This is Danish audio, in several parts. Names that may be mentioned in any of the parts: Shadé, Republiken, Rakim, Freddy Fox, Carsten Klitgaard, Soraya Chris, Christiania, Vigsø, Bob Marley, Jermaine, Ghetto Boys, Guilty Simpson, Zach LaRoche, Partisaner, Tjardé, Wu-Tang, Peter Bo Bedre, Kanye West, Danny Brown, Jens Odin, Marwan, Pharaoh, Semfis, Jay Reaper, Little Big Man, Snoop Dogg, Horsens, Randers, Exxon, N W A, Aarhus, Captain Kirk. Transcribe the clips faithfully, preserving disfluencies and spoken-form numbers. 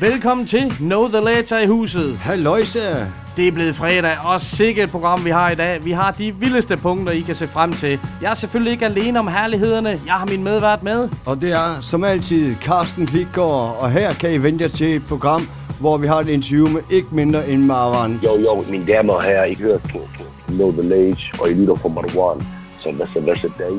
Velkommen til Know the Lads i huset. Halløjsa. Det er blevet fredag, og sikkert et program, vi har i dag. Vi har de vildeste punkter, I kan se frem til. Jeg er selvfølgelig ikke alene om herlighederne. Jeg har min medvært med. Og det er, som altid, Carsten Klitgaard. Og her kan I vente jer til et program, hvor vi har et interview med ikke mindre end Marwan. Jo, jo, mine damer og herrer, I hører på Know the Lads, og I lytter på Marwan. Så lad os, lad os dage.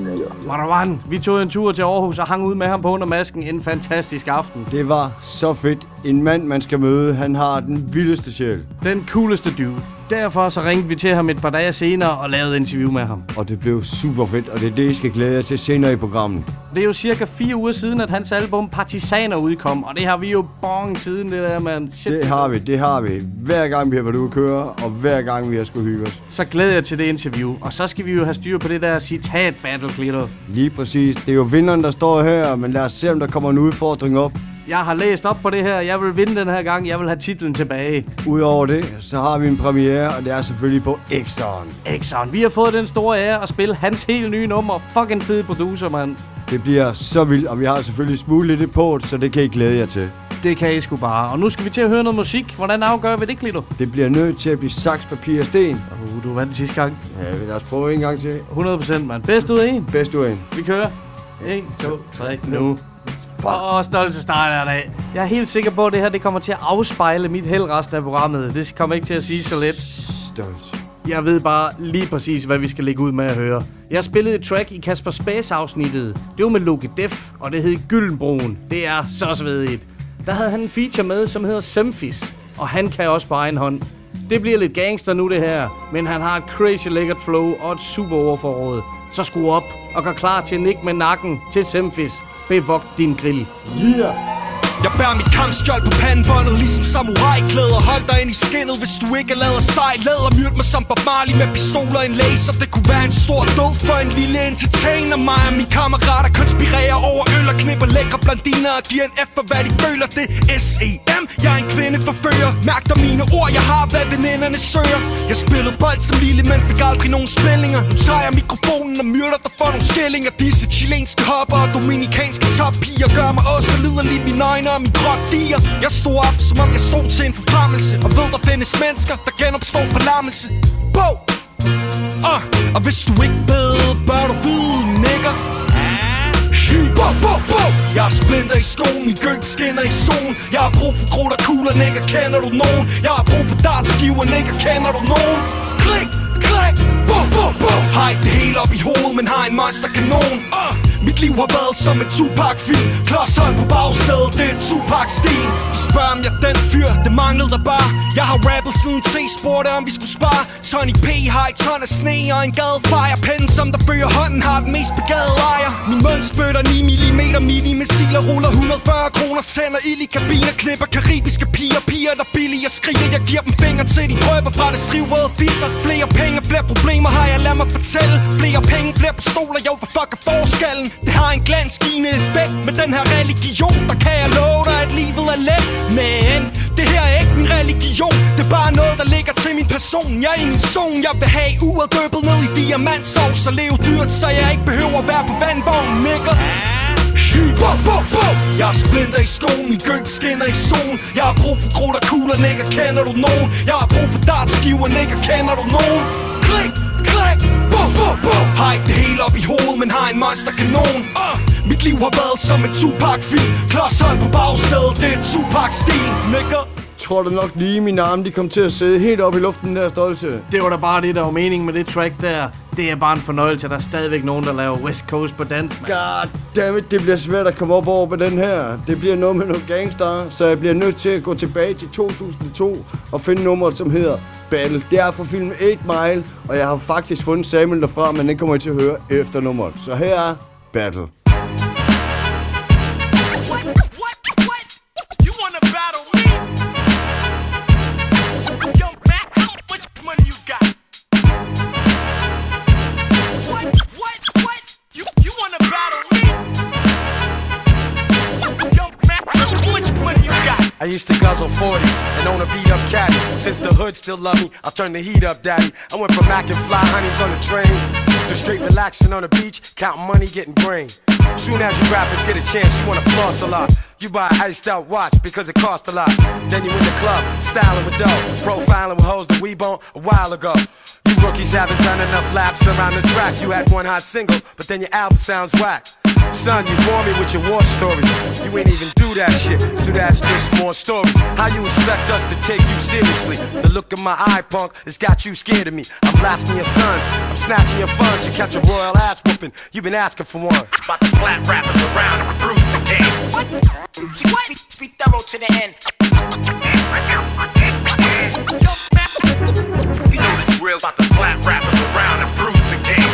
Marwan, vi tog en tur til Aarhus og hang ud med ham på under masken. En fantastisk aften. Det var så fedt. En mand, man skal møde, han har den vildeste sjæl. Den cooleste dude. Derfor så ringte vi til ham et par dage senere og lavede et interview med ham. Og det blev super fedt, og det er det, I skal glæde jer til senere i programmet. Det er jo cirka fire uger siden, at hans album Partisaner udkom, og det har vi jo bong siden, det der, man. Shit. Det har vi, det har vi. Hver gang vi har været ude at køre, og hver gang vi har skulle hygge os. Så glæder jeg til det interview, og så skal vi jo have styr på det der citat-battle-glitter. Lige præcis. Det er jo vinderen, der står her, men lad os se, om der kommer en udfordring op. Jeg har læst op på det her, jeg vil vinde den her gang, jeg vil have titlen tilbage. Udover det, så har vi en premiere, og det er selvfølgelig på Exxon. Exxon, vi har fået den store ære at spille hans helt nye nummer. Fucking fede producer, mand. Det bliver så vildt, og vi har selvfølgelig smuglet det på, så det kan I glæde jer til. Det kan I sgu bare. Og nu skal vi til at høre noget musik. Hvordan afgør vi det, Klitto? Det bliver nødt til at blive saks, papir og sten. Uh, du vandt sidste gang. Ja, lad os prøve en gang til. hundrede procent, mand. Bedst ud af en. Bedst ud af en. Vi kører. en, to, tre, nu. Åh, oh, stolse starter i dag. Jeg er helt sikker på, at det her det kommer til at afspejle mit held resten af programmet. Det kommer ikke til at sige så let. Stolt. Jeg ved bare lige præcis, hvad vi skal lægge ud med at høre. Jeg spillede et track i Kasper Space-afsnittet. Det var med Loke Def, og det hed Gyldenbroen. Det er så svedigt. Der havde han en feature med, som hedder Semfis. Og han kan også på egen hånd. Det bliver lidt gangster nu, det her. Men han har et crazy lækkert flow og et super ordforråd. Så skru op og gør klar til nik med nakken til Semfis. Bevogt din grill. Yeah. Jeg bærer mit kampskjold på pandebåndet, ligesom samurai-klæder. Hold dig ind i skindet, hvis du ikke er lader sej. Lad og myrd mig som Bob Marley med pistoler og en laser. Det kunne være en stor død for en lille entertainer. Mig og mine kammerater konspirerer over øl og knipper lækre blondiner og giver en F for hvad de føler. Det er S E M, jeg er en kvindeforfører. Mærk dig mine ord, jeg har hvad veninderne søger. Jeg spillede bold som lille, men fik aldrig nogen spillinger. Nu tager jeg mikrofonen og myrder dig for nogle skillinger. Disse chilenske hopper og dominikanske toppiger gør mig også liderlig mine øjne. Min krop diger. Jeg stod op, som om jeg stod til en forfremmelse. Og ved, der findes mennesker, der genopstår forlammelse. Bo! Uh. Og hvis du ikke ved, bør du vide, nigger. Bo, bo, bo! Jeg er splinter i skoen, min gøb skinner i solen. Jeg har brug for krudt og kugler, nigger, kender du nogen? Jeg har brug for dartskiver, nigger, kender du nogen? Klik, klik, bo, bo, bo! Har ikke det hele op i hovedet, men har en monsterkanon. Uh. Mit liv har været som en Tupac-film. Klodshold på bagsædet, det er Tupac-stil. Spørg om jeg den fyr, det manglede der bare. Jeg har rappet siden T, spurgte om vi skulle spare. Tony P har et ton af sne og en gadefejer. Pinden som der fører hånden har den mest begavede ejer. Min mund spytter ni millimeter mini-missiler. Ruller hundrede og fyrre kroner, sender ild i kabiner. Knipper karibiske piger, piger der billige. Jeg skriger, jeg giver dem fingre til de drøber fra det strivede fisser. Flere penge, flere problemer har jeg, lad mig fortælle. Flere penge, flere pistoler, jo hvad fuck er forskellen? Det har en glansgivende effekt med den her religion. Der kan jeg love dig, at livet er let. Men det her er ikke min religion. Det er bare noget, der ligger til min person. Jeg er i min zone. Jeg vil have uret døbet ned i diamantsovs og leve dyrt, så jeg ikke behøver at være på vandvogn, nigger. Bo, bo, bo! Jeg er splinter i skoen, min gøb skinner i solen. Jeg har brug for krudt og kugler, nigger, kender du nogen? Jeg har brug for dartskiver, nigger, kender du nogen? Klik! Klik, bo, bo, bo. Har ikke det hele op i hovedet, men har en monsterkanon. uh. Mit liv har været som en Tupac-film. Klodshold på bagsædet, det er Tupac-stil, nigger. Tror du nok lige, mine arme de kom til at sidde helt op i luften der stolte. Det var da bare det, der var meningen med det track der. Det er bare en fornøjelse, at der er stadigvæk nogen, der laver West Coast på dansk, man. Goddammit, det bliver svært at komme op over på den her. Det bliver noget med nogle gangster, så jeg bliver nødt til at gå tilbage til to tusind og to og finde nummeret, som hedder Battle. Det er fra filmen otte mile, og jeg har faktisk fundet Samuel derfra, men den kommer I til at høre efter nummeret. Så her er Battle. What? What? You, you wanna battle me? used to guzzle forties and own a beat up caddy. Since the hood still love me, I turned the heat up, daddy. I went from Mac and Fly honeys on the train to straight relaxing on the beach, counting money, getting brain. Soon as you rappers get a chance, you wanna floss a lot. You buy an iced out watch because it cost a lot. Then you in the club, styling with dough, profiling with hoes that we bone a while ago. You rookies haven't done enough laps around the track. You had one hot single, but then your album sounds whack. Son, you bore me with your war stories. You ain't even do that shit, so that's just more stories. How you expect us to take you seriously? The look in my eye, punk, has got you scared of me. I'm blasting your sons, I'm snatching your funds. You catch a royal ass whooping, you've been asking for one. About the flat rappers around and bruise the game. What? What? Be thorough to the end. You know the drill. About the flat rappers around and bruise the game.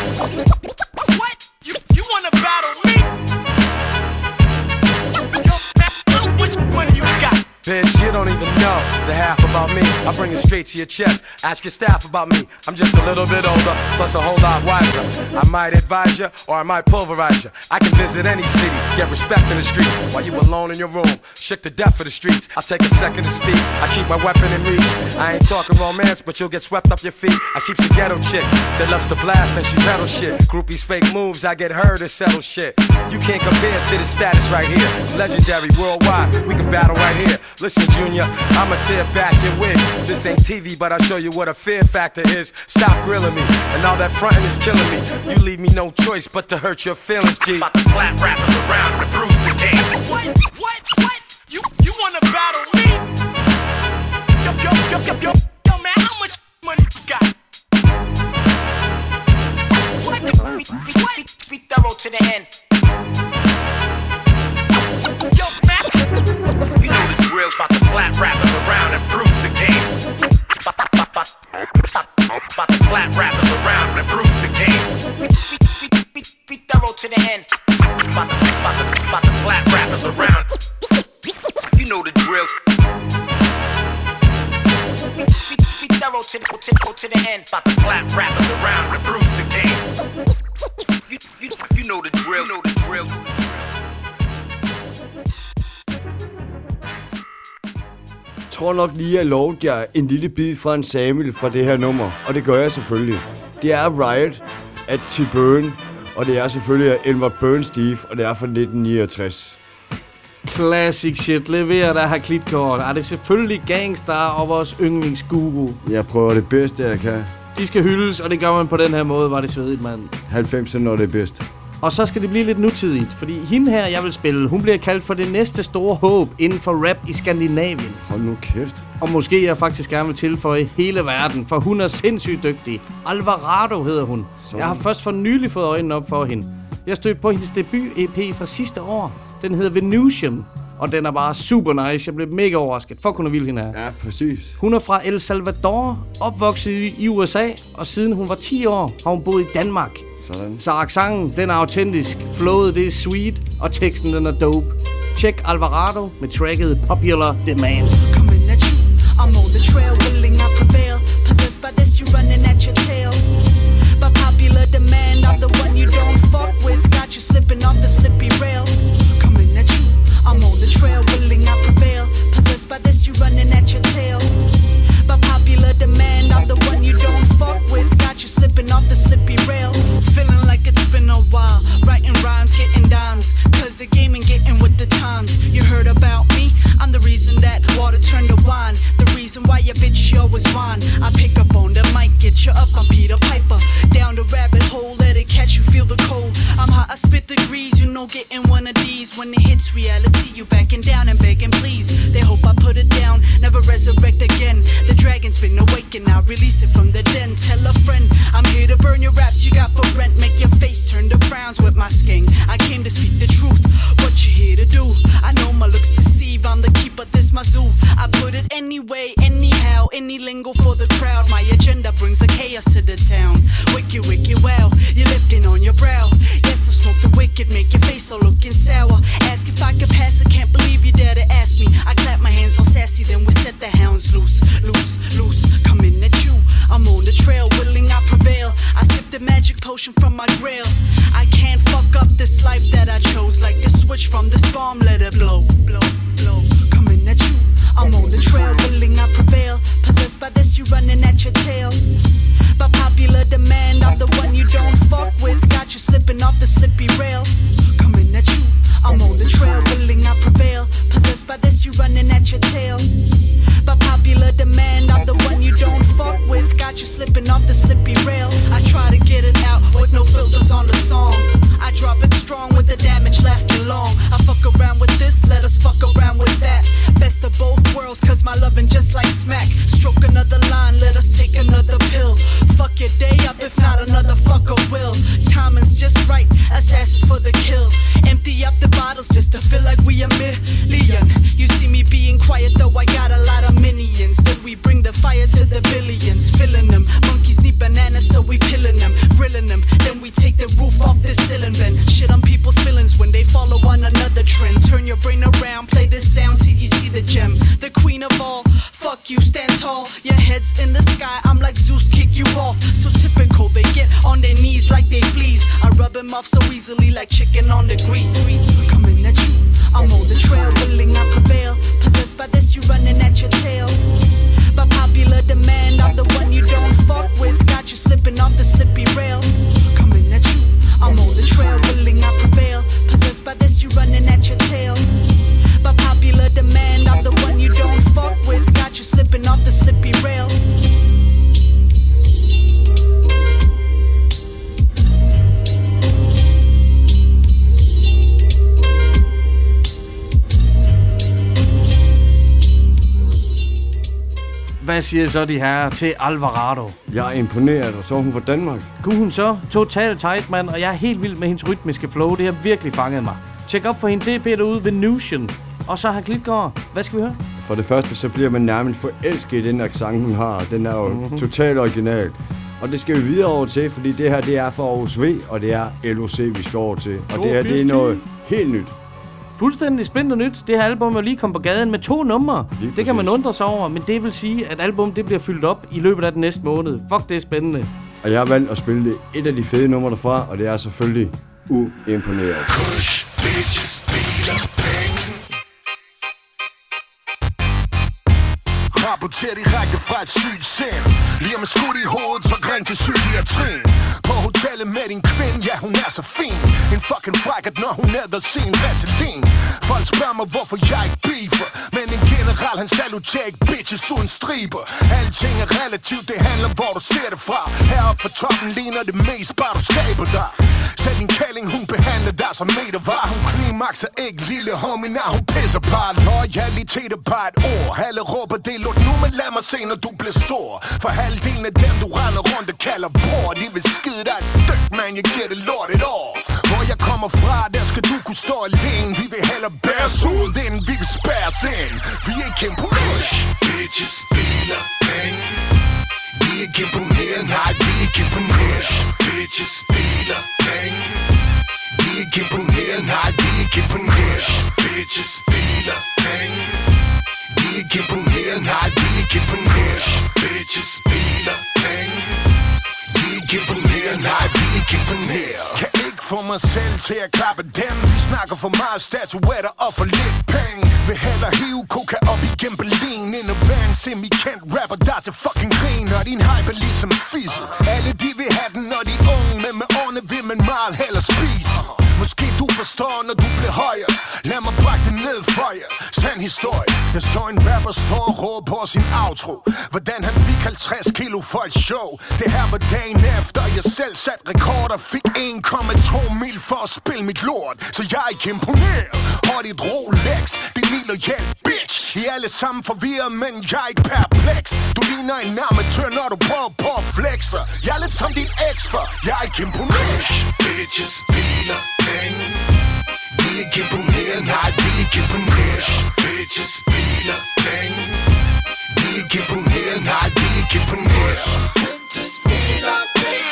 Bitch, you don't even know the half about me. I bring it straight to your chest. Ask your staff about me. I'm just a little bit older, plus a whole lot wiser. I might advise you, or I might pulverize you. I can visit any city, get respect in the street. While you alone in your room, shook to death for the streets. I take a second to speak, I keep my weapon in reach. I ain't talking romance, but you'll get swept up your feet. I keeps a ghetto chick that loves to blast and she pedal shit. Groupies fake moves, I get her to settle shit. You can't compare to the status right here. Legendary, worldwide, we can battle right here. Listen, Junior, I'ma tear back your wig. This ain't T V, but I'll show you what a fear factor is. Stop grilling me, and all that frontin' is killing me. You leave me no choice but to hurt your feelings, G. About the flat rappers around to prove the game. What? What? What? You you wanna battle me? Yo, yo, yo, yo, yo, yo, man, how much money you got? What? Be, be, be, be thorough to the end. Yo, man. You know the about the flat rappers around and prove the game. About the flat rappers around and prove the game. Be, be, be, be thorough to the end. About the, about the, about the flat rappers around. You know the drill. Be, be, be thorough to the, to, to the end. About the flat rappers around and prove the game. You, you, you know the drill. You know the drill. Jeg tror nok lige, at jeg lovede jer en lille bid fra en Samuel fra det her nummer. Og det gør jeg selvfølgelig. Det er Riot af T-Burn. Og det er selvfølgelig af Elmer Burn Steve. Og det er fra nitten niogtres. Classic shit. Leverer der her Klitgaard. Er det selvfølgelig Gangstar og vores yndlingsguru. Jeg prøver det bedste, jeg kan. De skal hyldes, og det gør man på den her måde. Var det svedigt, mand. halvfemserne når det er bedst. Og så skal det blive lidt nutidigt, fordi hende her, jeg vil spille, hun bliver kaldt for det næste store håb inden for rap i Skandinavien. Hold nu kæft. Og måske jeg faktisk gerne vil tilføje hele verden, for hun er sindssygt dygtig. Alvarado hedder hun. Sådan. Jeg har først for nylig fået øjnene op for hende. Jeg stødte på hendes debut-E P fra sidste år. Den hedder Venusian, og den er bare super nice. Jeg blev mega overrasket. Fuck, hun er vild hende her. Ja, præcis. Hun er fra El Salvador, opvokset i U S A, og siden hun var ti år har hun boet i Danmark. Sådan. Så accenten, den er autentisk, flowet det er sweet, og teksten den er dope. Check Alvarado med tracket Popular Demand. Coming at you, I'm on the trail, willing I prevail. Possessed by this, you running at your tail. By popular demand, I'm the one you don't fuck with. Got you slipping off the slippy rail. Coming at you, I'm on the trail, willing I prevail. Possessed by this, you running at your tail. By popular demand, I'm the one you don't fuck with. Got you slipping off the slippy rail. Feeling like it's been a while. Writing rhymes, getting dimes. Cause the game ain't getting with the times. You heard about me? I'm the reason that water turned to wine. The reason why your bitch you always whine. I pick up on the mic, get you up. I'm Peter Piper. Down the rabbit hole, let it catch you, feel the cold. I'm hot, I spit degrees. You know getting one of these. When it hits reality, you backing down and begging please. They hope I put it down, never resurrect again. The dragon's been awakened, I'll release it from the den. Tell a friend, I'm here to burn your raps you got for rent. Make your face turn to frowns with my skin. I came to speak the truth, what you here to do? I know my looks deceive, I'm the keeper, this my zoo. I put it anyway, anyhow, any lingo for the crowd. My agenda brings a chaos to the town. Wicky, wicky, wow, you're lifting on your brow. Yes, I smoke the wicked, make your face all looking sour. Ask if I could pass it, can't believe you dare to ask me. I clap my hands all sassy, then we set the hounds loose, loose. Loose, coming at you. I'm on the trail, willing I prevail. I sip the magic potion from my grail. I can't fuck up this life that I chose. Like the switch from the storm, let it blow, blow, blow. Coming at you. your tail. By popular demand, I'm the one you don't fuck with. Got you slipping off the slippy rail. Coming at you, I'm on the trail. Willing I prevail. Possessed by this, you running at your tail. By popular demand, I'm the one you don't fuck with. Got you slipping off the slippy rail. I try to get it out with no filters on the song. I drop it strong with the damage lasting long. I fuck around with this, let us fuck around with that. Best of both worlds, cause my lovin' just like smack. Stroke another line, let us take another pill. Fuck your day up, if not another fucker will. Timing's just right, assassins for the kill. Empty up the bottles just to feel like we a million. You see me being quiet though I got a lot of minions. Then we bring the fire to the billions. Filling them, monkeys need bananas so we peeling them. Grilling them, then we take the roof off this ceiling vent. Shit on people's feelings when they follow on another trend. Turn your brain around, play this sound till you see the gem. The queen of all, fuck you, stand tall. Your head's in the sky, I'm like Zeus, kick you off. So typical, they get on their knees like they fleas. I rub them off so easily like chicken on the grease. Coming at you, I'm on the trail. Willing I prevail, possessed by this, you running at your tail. By popular demand, I'm the one you don't fuck with. Got you slipping off the slippy rail. Coming at you, I'm on the trail. Willing I prevail, possessed by this, you running at your tail. By popular demand, I'm the one you don't fuck with. Got you slipping off the slippy rail. Hvad siger så de her til Alvarado? Jeg er imponeret, og så hun fra Danmark. Kunne hun så? Total tight, mand, og jeg er helt vild med hendes rytmiske flow. Det har virkelig fanget mig. Tjek op for hendes E P derude ved Nution. Og så har Klitgaard. Hvad skal vi høre? For det første, så bliver man nærmest forelsket i den accent, hun har. Den er jo mm-hmm. totalt original. Og det skal vi videre over til, fordi det her, det er fra Aarhus V, og det er L O C, vi står over til. Og det her, det er noget helt nyt. Fuldstændig spændende nyt. Det her album er lige kommet på gaden med to numre. Det kan man undre sig over, men det vil sige, at albumet det bliver fyldt op i løbet af den næste måned. Fuck, det er spændende. Og jeg har valgt at spille et af de fede numre derfra, og det er selvfølgelig uimponeret. Push, bitches, biler, penge. Rapporter direkte fra et sygt sind. Lige med skud i hovedet, så ring til psykiatrien. På hotellet med din kvinde, ja hun er så fin. En fucking frækert, når hun æder sin vaseline. Folk spørger mig, hvorfor jeg ikke beefer. Men en general, han saluterer ikke bitches uden striber. Alting er relativt, det handler, hvor du ser det fra. Heroppe på toppen ligner det mest, bare du skaber dig. Selv din kælling, hun behandler dig som metervare. Hun klimakser ikke, lille homie, når hun pisser bare. Loyalitet er bare et ord. Alle råber, det er lort nu, men lad mig se, når du bliver stor. For halvdelen af dem, du render rundt og kalder bror, de vil skide dig et styk, man, jeg giver det lort et år. Hvor jeg kommer fra, der skal du kunne stå alene. Vi vil hellere bæres ud, inden vi vil spæres ind. Vi er ikke imponeret. Push, bitches, biler, penge. Vi er ikke imponeret, nej, vi er ikke imponeret. Push, bitches, biler, penge. Vi er ikke imponeret, nej, vi er ikke imponeret. Push, bitches, biler, penge. Vi er ikke imponeret, nej, vi er ikke imponeret. Push, bitches, biler, penge. Vi er ikke imponeret, nej, vi er ikke imponeret. For mig selv til at klappe dem. Vi snakker for meget statuetter og for lidt penge. Vil hellere hive koka op igennem Berlin end at være en semi-kendt rapper, der til fucking grin. Og din hype er ligesom fisse. Alle de vil have den, når de er unge. Men med årene vil man meget hellere spise. Måske du forstår, når du bliver højere. Lad mig brække det ned for jer. Sand historie. Jeg så en rapper stå og råbe på sin outro. Hvordan han fik halvtreds kilo for et show. Det her var dagen efter, jeg selv satte rekorder. Fik en komma to mil for at spille mit lort. Så jeg er ikke imponeret. Og dit Rolex, din lille hjælp, bitch. I er alle sammen forvirret, men jeg er ikke perpleks. Du ligner en amatør, når du prøver på at flexe. Jeg er lidt som din ex, for jeg er ikke imponeret. Bitches, biler, penge. Vi er ikke imponeret, nej, vi er ikke imponeret. Bitches, biler, penge. Vi er ikke imponeret, nej, vi er ikke imponeret. Bitches, biler, penge.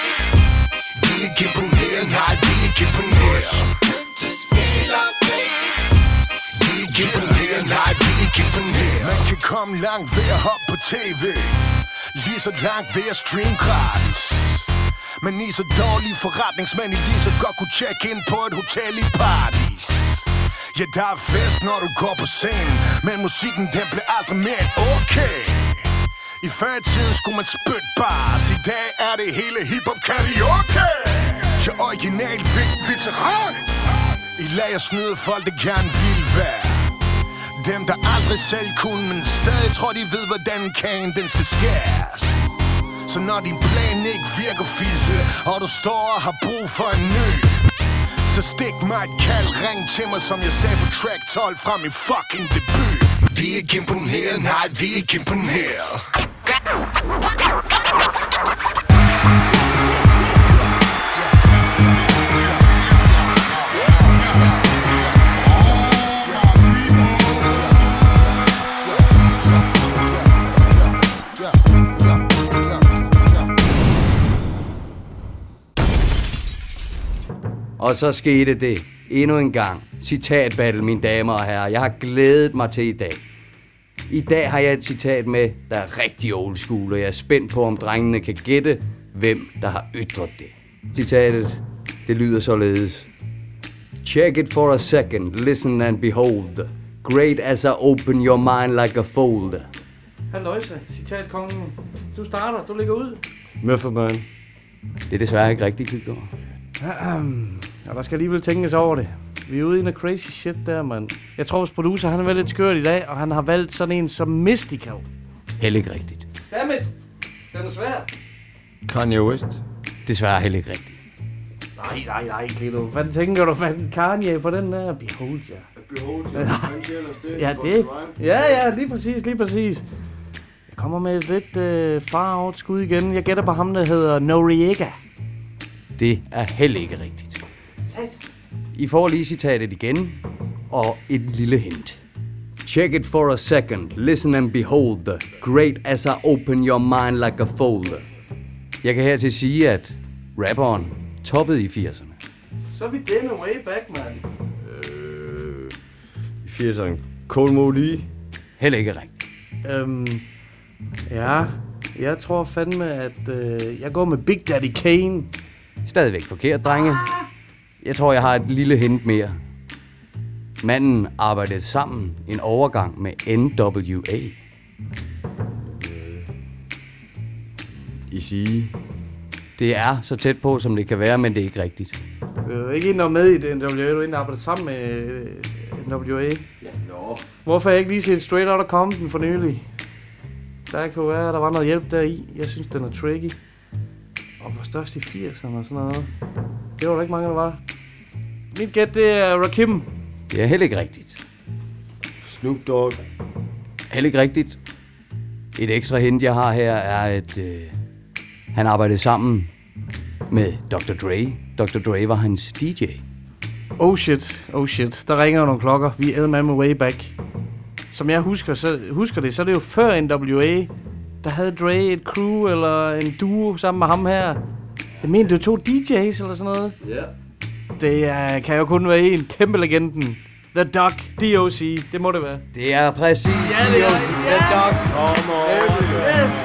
Vi er ikke imponeret, nej, vi er ikke imponeret. Bitches, biler, penge. Vi er ikke imponeret, nej, vi er ikke imponeret. Man kan komme langt ved at hoppe på tv. Lige så langt ved at streame gratis. Men I så dårlige forretningsmænd, I lige så godt kunne tjekke ind på et hotel i Paris. Ja, der er fest, når du går på scenen, men musikken, den bliver aldrig mere okay. I før i tiden skulle man spytte bars. I dag er det hele hip-hop karaoke. Jeg er original, vild veteran. I lager snyde folk, der gerne vil være. Dem, der aldrig selv kunne, men stadig tror, de ved, hvordan kagen den skal skæres. Så når din plan ikke virker, fisse, og du står og har brug for en ny, så stik mig et kald, ring til mig, som jeg sagde på track tolv fra min fucking debut. Vi er ikke imponeret, nej, vi er ikke imponeret. Og så skete det endnu en gang. Citatbattle, mine damer og herrer. Jeg har glædet mig til i dag. I dag har jeg et citat med, der er rigtig old school, og jeg er spændt på, om drengene kan gætte, hvem der har ytret det. Citatet, det lyder således. Check it for a second, listen and behold. Great as I open your mind like a fold. Halløjsa, citatkongen. Du starter, du ligger ud. Møffermøn. Det er desværre ikke rigtig Klitgaard. Og der skal alligevel tænkes over det. Vi er ude i noget crazy shit der, mand. Jeg tror, vores producer, han er været lidt skørt i dag, og han har valgt sådan en som Mystical. Heller ikke rigtigt. Dammit! Den er svær. Kanye West. Desværre heller ikke rigtigt. Nej, nej, nej, Klitgaard. Hvad tænker du, hvad Kanye på den der? Behold, ja. Behold, ja. Ja, det. Ja, ja, lige præcis, lige præcis. Jeg kommer med et lidt øh, far-out skud igen. Jeg gætter på ham, der hedder Noriega. Det er heller ikke rigtigt. Sæt. I får lige citatet igen, og et lille hint. Check it for a second, listen and behold. Great as I open your mind like a folder. Jeg kan hertil sige, at rapperen toppede i firserne. Så er vi den way back, man. Øh, I firserne. Cold Mo Lee. Heller ikke rigtigt. Øhm, ja, jeg tror fandme, at øh, jeg går med Big Daddy Kane. Stadigvæk forkert, drenge. Jeg tror, jeg har et lille hint mere. Manden arbejdede sammen en overgang med N W A. I sige? Det er så tæt på, som det kan være, men det er ikke rigtigt. Du er ikke endnu med i det, N W A. Du er ikke arbejdet sammen med N W A. Ja, no. Hvorfor har jeg ikke lige set Straight Outta Compton for nylig? Der kunne være, der var noget hjælp deri. Jeg synes, den er tricky. Og var størst i firserne og sådan noget. Det var der ikke mange, der var. Mit gæt, det er Rakim. Det er heller ikke rigtigt. Snoop Dogg. Heller ikke rigtigt. Et ekstra hint, jeg har her, er, at øh, han arbejdede sammen med doktor Dre. doktor Dre var hans D J. Oh shit, oh shit. Der ringer jo nogle klokker. Vi er med way back. Som jeg husker, så, husker det, så er det jo før N W A. Der havde Dre et crew eller en duo sammen med ham her. Jeg mener, det er to D J's eller sådan noget. Ja. Yeah. Det uh, kan jo kun være en kæmpe legenden. The Doc, D O C. Det må det være. Det er præcis. Ja, det er. The Doc. Come on. Yes.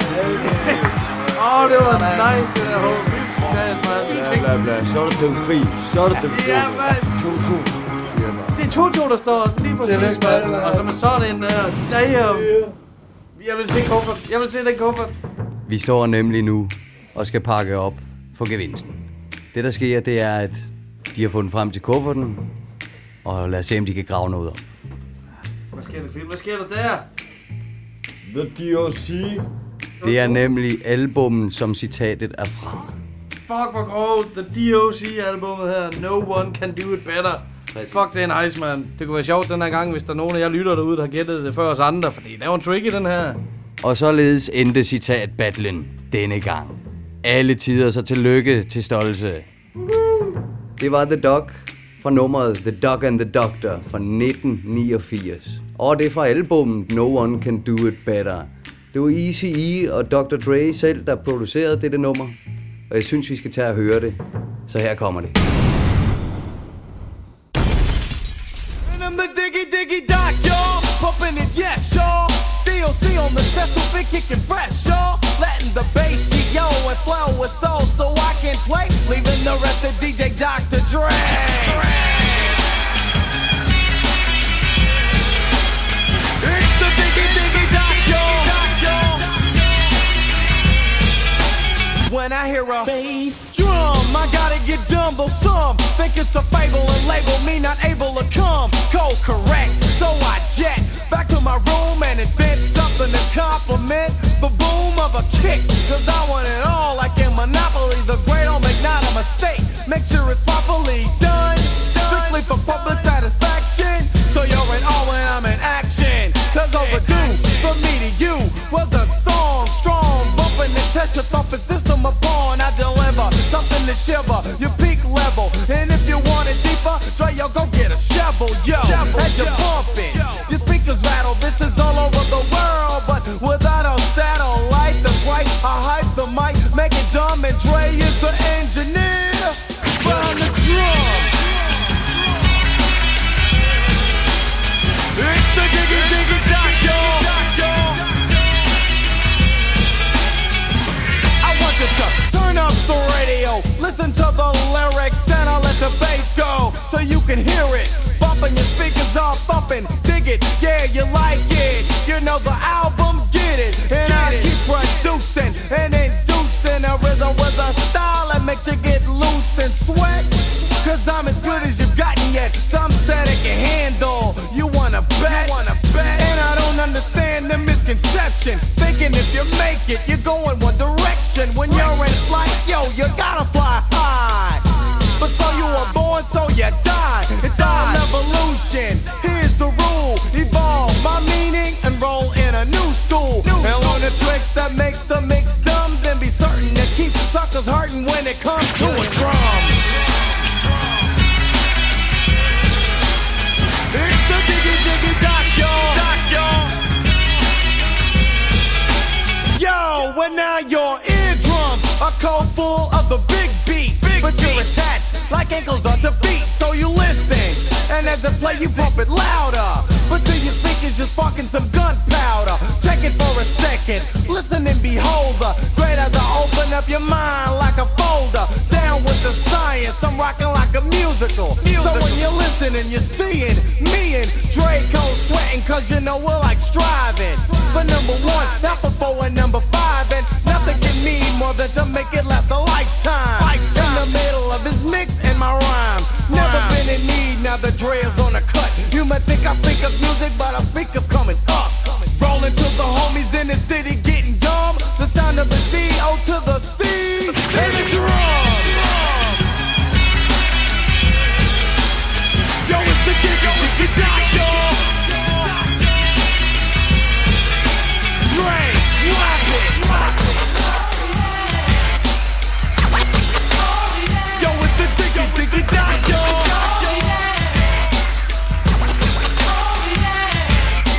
Yes. Åh, oh, det var nice, det der hårde musical, mand. Bla, bla, bla. Så er det den krig. Så er det den krig. Ja, mand. to to. Det er to to, der står lige på siden. Og så med sådan en der. Damn. Jeg vil se kuffert. Jeg vil se den kuffert. Vi står nemlig nu og skal pakke op for gevinsten. Det, der sker, det er, at de har fundet frem til kufferten, og lad os se, om de kan grave noget op. Hvad sker der, Klip? Hvad sker der der? The D O C. Det er nemlig albummen, som citatet er fra. Fuck, hvor grov. The D O C-albummet her. No one can do it better. Præcis. Fuck, det er nice, man. Det kunne være sjovt den her gang, hvis der er nogen af jer lytter derude, der har gættet det før os andre, fordi det er jo en trick i den her. Og således endte citatbattlen denne gang. Alle tider, så tillykke til Stolse. Det var The Doc fra nummeret The Doc and the Doctor fra nitten niogfirs. Og det er fra albumet No One Can Do It Better. Det var E C E og doktor Dre selv, der producerede dette nummer. Og jeg synes, vi skal tage og høre det. Så her kommer det. On the special big kicking fresh, y'all. Letting the bass go and flow with soul, so I can play. Leaving the rest to D J doktor Dre. It's the diggy diggy doc, y'all. hear a bass drum. I gotta get dumbo some. Think it's a fable and label me not able to come. Go correct, so I jet back to my room and invent something to compliment the boom of a kick. Cause I want it all like in Monopoly. The great old make not a mistake. Make sure it's properly done. Strictly for public satisfaction. So you're in awe when I'm in action. Cause overdue from me to you was a song strong. Bumping the touch of thumping system upon. I deliver something to shiver your peak level. And if you want it deeper, try yo, go get a shovel, yo. As you're pumping, your speakers rattle. This is all over the world, but without a satellite, the right, I hype the mic, make it dumb, and Dre is the engineer behind the drum. It's the Diggy Diggy Doc, y'all. I want you to turn up the radio, listen to the lyrics, and I'll let the bass go so you can hear it. Bumping your speakers all thumping, dig it, yeah, you like it. You know the album, get it. And get I it. Keep producing and inducing a rhythm with a style that makes you get loose and sweat. Cause I'm as good as you've gotten yet. Some said it can handle. You wanna bet? You wanna bet? And I don't understand the misconception. Thinking if you make it, you're going one direction. When you're in flight, yo, you gotta fly high. But so you were born, so you die. It's all an evolution. Here's the rule: evolve my meaning and roll in a new school. And learn the tricks that makes the mix dumb. Then be certain to keep suckers hurting when it comes to a drum. The Diggy Diggy Doc, y'all. Doc, y'all. Yo, well now your eardrums are cold full of the big beat. Big but you're beat. Attached like ankles on the feet. So you listen, and as it play you pump it louder. But do you think it's just sparking some gunpowder? Check it for a second, listen and behold the great as I open up your mind like a folder. Down with the science, I'm rocking like a musical. musical. So when you're listening, you're seeing me and Dre cold sweating, cause you know we're like striving for number one, not for four and number five. And nothing can mean more than to make it last a lifetime. lifetime. In the middle of his mix and my rhyme. Never been in need, now the Dre is on a cut. You might think I think of music, but I speak of coming up. Rolling to the homies in the city getting dumb. The sound of the D O to the C and the drum. Yo, it's the Diggy Diggy Doc, y'all. Dre, drop it. Yo, it's the Diggy Diggy Doc, y'all.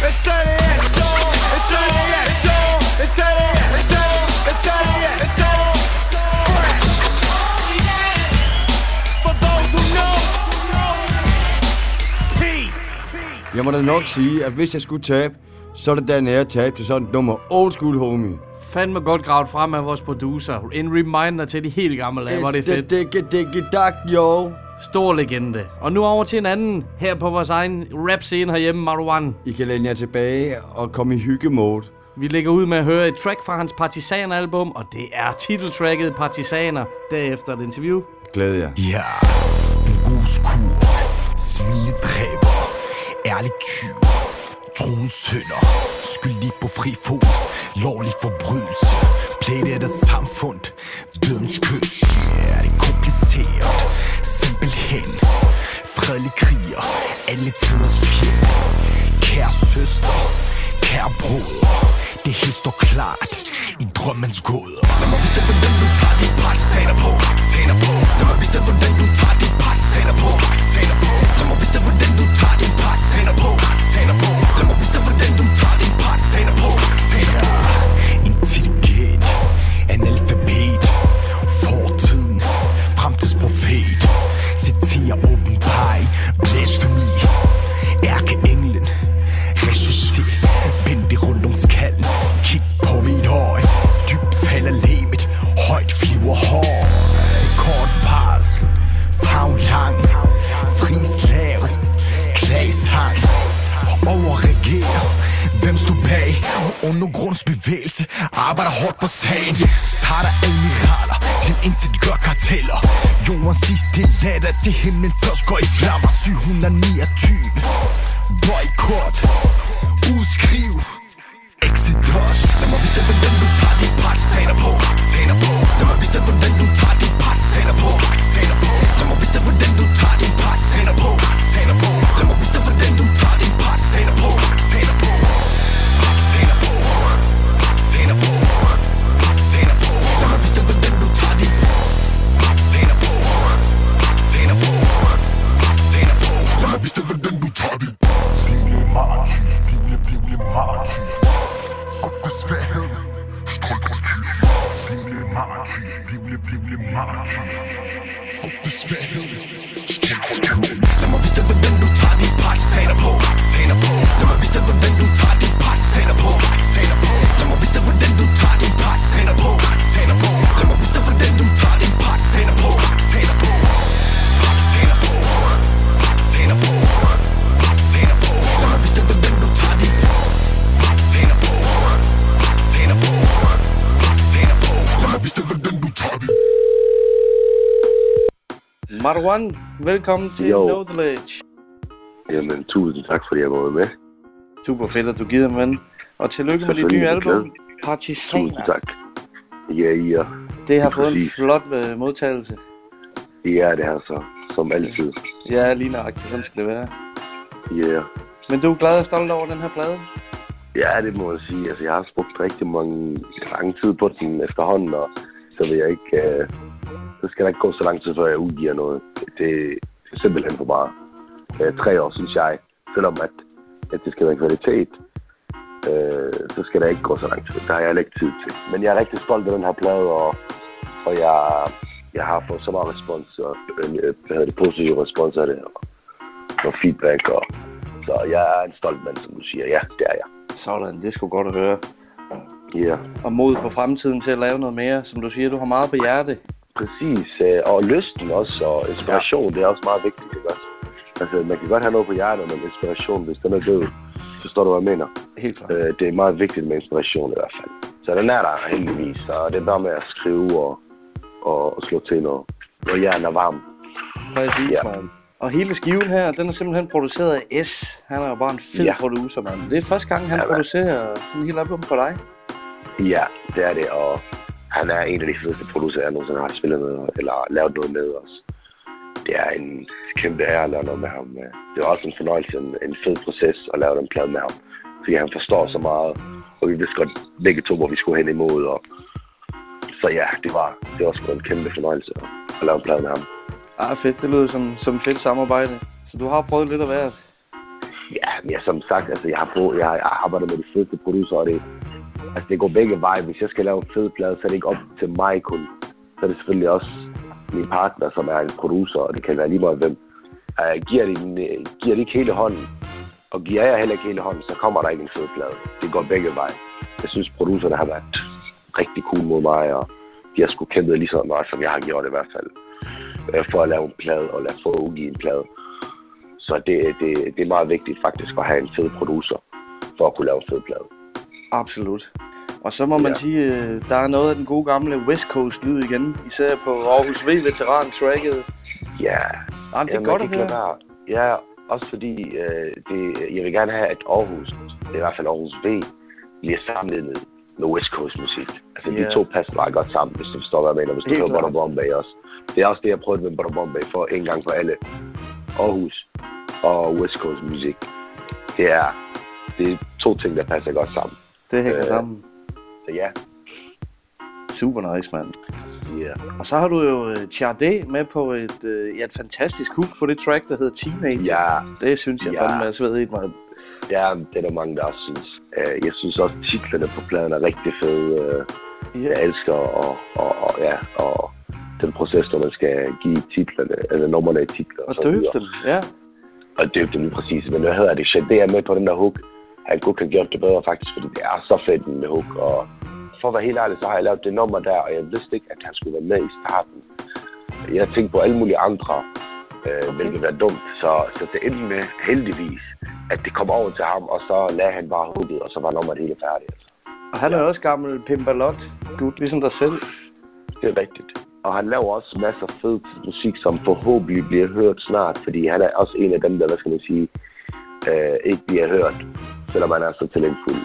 It's Saturday at Soul. It's Saturday at Soul. It's Saturday at Soul. It's Saturday at Soul. Fresh. For those who know. Jeg må da nok sige, at hvis jeg skulle tabe, så er det der nære tabe til sådan et nummer old school, homie. Fandme godt gravet frem af vores producer. En reminder til de helt gamle dage, hvor det er fedt. Diggy diggy dag, yo. Stor legende. Og nu over til en anden her på vores egen rap-scene herhjemme, Marwan. I kan læne jer tilbage og komme i hyggemode. Vi lægger ud med at høre et track fra hans Partisaner-album, og det er titeltracket Partisaner. Derefter et interview. Glæder jer. Ja, en ruskur, svinedræber. Ærligt tyv, troens sønder, skyldig på fri fod, lovlig forbrydelse, plætet af samfund, dødens kys. Ja, det er kompliceret, simpelthen, fredelig kriger, alle tiders fjend. Kære søster, kære bror, det helt står klart i drømmens gåder. Lad mig bestemme, hvordan du tager dit partisaner på. Partisaner på. Lad mig bestemme, hvordan du tager dit partisaner på. Partisaner på. Lad mig bestemme, hvordan du tager dit partisaner på. Partisaner på. Lad mig bestemme, hvordan du tager dit partisaner på. Partisaner på. Intelligent, analfabet, fortiden, fremtidsprofet, citerer åbenbaring, blasfemi, ærkeenglen, resusciter. Rundt om skallen, kig på mit øje. Dybt falder lemet, højt flyver hår. undergrunds bevægelse. Arbejder hårdt på sagen. Starter admiraler til intet gør karteller. Jordens sidste latter, det himlen først går i flammer. syv hundrede niogtyve boykot, udskriv, exit os. Lad mig vise dig, hvordan du tager dit partisaner på. Lad mig vise dig, hvordan du tager dit partisaner på. Lad mig vise dig, hvordan du tager dit partisaner på. Lad mig vise dig, hvordan du tager dit partisaner på. Partisaner på, partisaner på, partisaner på. Lad mig vise dig, hvordan du tager dit partisaner på. Partisaner på, partisaner på. Lad mig vise dig, hvordan du tager dit lille martyr, lille, lille martyr. Op på sværheden, strøm på tyr. Livle martyr, livle, livle martyr. Op på sværheden, strøm på tyr. Lad mig vise dig, hvordan du tager dit partisaner på. Lad mig vise dig, hvordan du tager dit partisaner på. Lad mig vise dig, hvordan du tager dit partisaner på. Lad mig vise dig, hvordan du tager dit partisaner på. Partisaner på, partisaner på, partisaner på, partisaner på. Lad mig vise dig, hvordan du tager dit partisaner på. Marwan, velkommen til No Village. Jamen, tusind tak, fordi jeg var med. Super fedt, at du gider, mand. Og tillykke med dit nye album, Partisaner. Tusind tak. Ja, ja. Det har fået en flot uh, modtagelse. Ja, det har så. Som altid. Ja, lige nøjagtigt. Sådan skal det være. Ja. Yeah. Men du er glad og stolt over den her plade? Ja, det må jeg sige. Altså, jeg har brugt rigtig mange lang tid på den efterhånden, og så vil jeg ikke... Øh, så skal der ikke gå så lang tid, før jeg udgiver noget. Det er simpelthen for bare øh, tre år, synes jeg. Selvom at, at det skal være kvalitet, øh, så skal der ikke gå så lang tid. Der har jeg ikke tid til. Men jeg er rigtig stolt af den her plade, og, og jeg, jeg har fået så meget respons, og øh, det positive respons af det, og, og feedback, og så jeg er en stolt mand, som du siger. Ja, det er jeg. Sådan, det skulle godt at høre. Yeah. Og mod på fremtiden til at lave noget mere. Som du siger, du har meget på hjerte. Præcis, og lysten også, og inspiration, ja. Det er også meget vigtigt. Ikke? Altså, man kan godt have noget på hjertet, men inspiration, hvis den er død, forstår du, hvad jeg mener? Helt klart. Det er meget vigtigt med inspiration i hvert fald. Så den er der heldigvis, og det er bare med at skrive og, og, og slå til, når, når hjernen er varm. Præcis, ja. Man. Og hele skiven her, den er simpelthen produceret af S. Han er jo bare en fed ja. producer, mand. Det er første gang, han ja, producerer sådan en hel album for dig. Ja, det er det, og han er en af de fedeste producerer, jeg nogensinde har spillet med, eller lavet noget med os. Det er en kæmpe ære at lave noget med ham. Det var også en fornøjelse, en fed proces at lave den plade med ham. Fordi han forstår så meget, og vi vidste godt begge to, hvor vi skulle hen imod. Og... Så ja, det var, det var sgu en kæmpe fornøjelse at lave en plade med ham. Ah, fedt. Det lyder som, som fedt samarbejde. Så du har prøvet lidt af hvert? Ja, men jeg, som sagt, altså, jeg har prøvet, jeg, jeg arbejder med de fedeste producer, og det, altså, det går begge veje. Hvis jeg skal lave en fed plade, så er det ikke op til mig kun. Så er det selvfølgelig også min partner, som er en producer, og det kan være lige meget hvem. Jeg giver de, giver de ikke hele hånden, og giver jeg heller ikke hele hånden, så kommer der ikke en fed plade. Det går begge veje. Jeg synes, producerne har været rigtig cool mod mig, og de har sgu kæmpet lige så meget, som jeg har gjort i hvert fald. For at lave en plade, og lad os få at udgive en plade. Så det, det, det er meget vigtigt faktisk at have en fed producer, for at kunne lave en fed plade. Absolut. Og så må ja. man sige, der er noget af den gode gamle West Coast-lyd igen, især på Aarhus V Veteran-tracket. Ja, Jamen, det er Jamen, godt at høre. Ja, også fordi øh, det, jeg vil gerne have, at Aarhus, i hvert fald Aarhus V, bliver sammenlignet med West Coast-musik. Altså yeah. de to passer meget godt sammen, hvis du forstår, hvad jeg mener. Hvis du hører Butter Bombay også. Det er også det, jeg prøvede med Peter Bo Bedre for en gang for alle. Aarhus og West Coast musik. Det er, det er to ting, der passer godt sammen. Det hænger øh, sammen. Så ja. Super nice, mand. Yeah. Og så har du jo Tjardé med på et, ja, et fantastisk hook på det track, der hedder Teenage. Ja. Det synes jeg ja. fandme er svedigt, mand. Ja, det er der mange, der også synes. Jeg synes også, titlerne på pladen er rigtig fede. Jeg elsker og, og, og ja, og... den proces, når man skal give titlerne, eller nummerne i titler. Og, og døbe dem, ja. Og døbe dem lige præcis. Men hvad hedder det? Shadé er med på den der hook. Han kunne have gjort det bedre faktisk, fordi det er så fedt med hook. Og for at være helt ærlig, så har jeg lavet det nummer der, og jeg vidste ikke, at han skulle være med i starten. Jeg tænkte på alle mulige andre, øh, okay. hvilket var dumt. Så, så det endte med, heldigvis, at det kom over til ham, og så lagde han bare hooket, og så var nummeret helt færdigt. Altså. Og han er også gammel pimperlot, dude, ligesom dig selv. Det er rigtigt. Og han laver også masser af fed musik, som forhåbentlig bliver hørt snart, fordi han er også en af dem, der, hvad skal man sige, øh, ikke bliver hørt, selvom han er så talentfuld.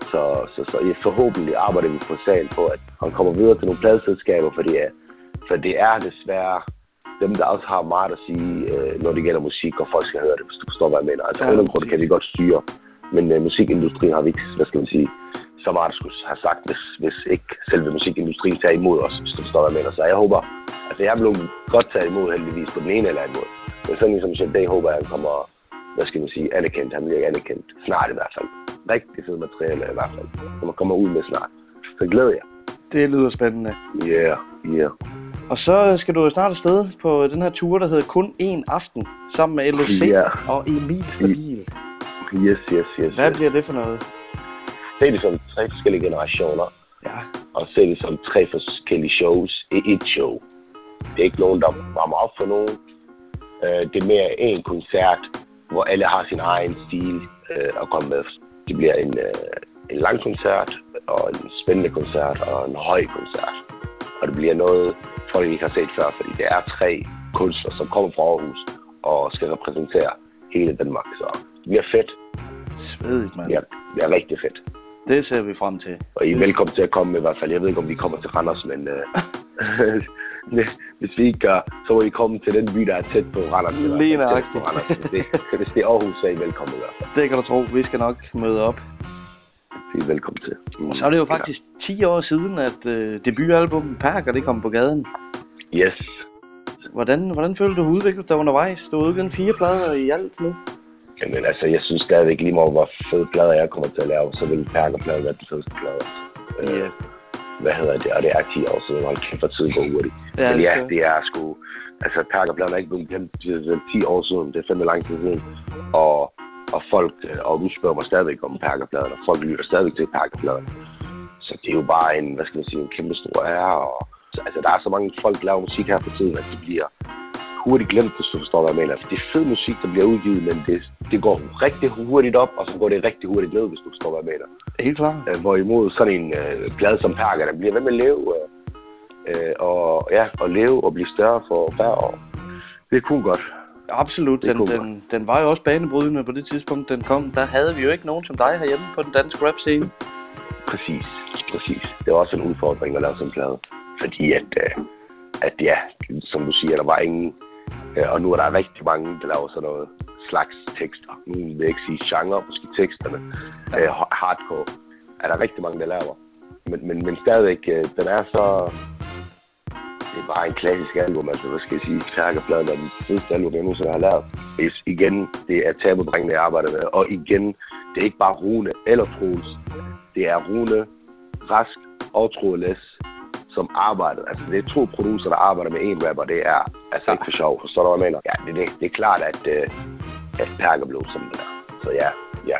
Så, så, så ja, forhåbentlig arbejder vi på sagen på, at han kommer videre til nogle pladeselskaber, for det er, for det er desværre dem, der også har meget at sige, øh, når det gælder musik, og folk skal høre det, hvis du forstår, hvad jeg mener. Altså, på den grund kan vi godt styre, men øh, musikindustrien har vi ikke, hvad skal man sige, så meget at skulle have sagt, hvis, hvis ikke selve musikindustrien tager imod os, hvis du forstår, hvad jeg mener. Så jeg håber, altså jeg blev godt taget imod heldigvis på den ene eller anden måde, men sådan ligesom Shane Day håber jeg, han kommer, hvad skal man sige, anerkendt, han bliver anerkendt, snart i hvert fald. Rigtig fede materiale i hvert fald, som man kommer ud med snart. Så glæder jeg. Det lyder spændende. Ja, yeah, ja. Yeah. Og så skal du jo snart afsted på den her tur, der hedder Kun én aften, sammen med L O C yeah. og Emil Stabil. Yes, yes, yes. Hvad yes. bliver det for noget? Se det som tre forskellige generationer, ja. Og se det som tre forskellige shows i et show. Det er ikke nogen, der varmer op for nogen. Det er mere en koncert, hvor alle har sin egen stil at komme med. Det bliver en, en lang koncert, og en spændende koncert, og en høj koncert. Og det bliver noget, folk ikke har set før, fordi det er tre kunstnere, som kommer fra Aarhus og skal repræsentere hele Danmark. Så det bliver fedt. Svedigt, mand. Ja, det er rigtig fedt. Det ser vi frem til. Og I er velkommen til at komme i hvert fald. Jeg ved ikke, om vi kommer til Randers, men øh, hvis vi ikke gør, så må I komme til den by, der er tæt på Randers. Lige nøjagtigt. Hvis det er Aarhus, så er I velkommen i hvert fald. Det kan du tro. Vi skal nok møde op. I er velkommen til. Mm. Og så er det jo faktisk ja. ti år siden, at øh, debutalbummet Parker, det kom på gaden. Yes. Hvordan, hvordan følte du udviklet dig undervejs? Du har udgivet fire plader i alt nu. Jamen altså, jeg synes stadigvæk lige meget, hvor fede plader jeg kommer til at lave, så vil Perkerpladen være den fedeste plade. Øh, yeah. Hvad hedder det? Og det er ti år siden, og kæft for tiden går hurtigt. Ja, men ja, det er, det er sgu... Altså, Perkerpladen er ikke blevet glemt ti år siden, det er fandme lang tid siden. Og, og folk... Og du spørger mig stadigvæk om Perkerpladen, og folk lytter stadigvæk til Perkerpladen. Så det er jo bare en, hvad skal man sige, en kæmpe stor ære, og... Altså, der er så mange folk, der laver musik her for tiden, at det bliver... hurtigt glemt, hvis du forstår, hvad jeg mener. For det er fed musik, der bliver udgivet, men det, det går rigtig hurtigt op, og så går det rigtig hurtigt ned, hvis du forstår, hvad jeg mener. Helt klart. Øh, hvorimod sådan en øh, plade som Parker, der bliver ved med at leve, øh, og, ja, og leve og blive større for hver år. Det kunne godt. Absolut. Den, den, den, den var jo også banebrydende på det tidspunkt, den kom. Der havde vi jo ikke nogen som dig herhjemme på den danske rap-scene. Præcis. Præcis. Det var også en udfordring at lave sådan en plade. Fordi at, øh, at ja, som du siger, der var ingen... Og nu er der rigtig mange, der laver sådan noget slags tekster. Nu vil jeg ikke sige genre, måske teksterne. Ja. Hardcore er der rigtig mange, der laver. Men, men, men stadigvæk, den er så... Det er bare en klassisk album, altså hvad skal jeg sige? Perkerpladen er den fedeste album, jeg nogensinde har lavet. Igen, det er tabudrengene, jeg arbejder med. Og igen, det er ikke bare Rune eller Troels. Det er Rune, Rask og Troels, som arbejder. Altså, det er to producer, der arbejder med én rapper. Det er altså ikke for sjov. Forstår du, hvad jeg mener? Ja, det, det, det er klart, at, øh, at Perker blev sådan der. Så ja, ja.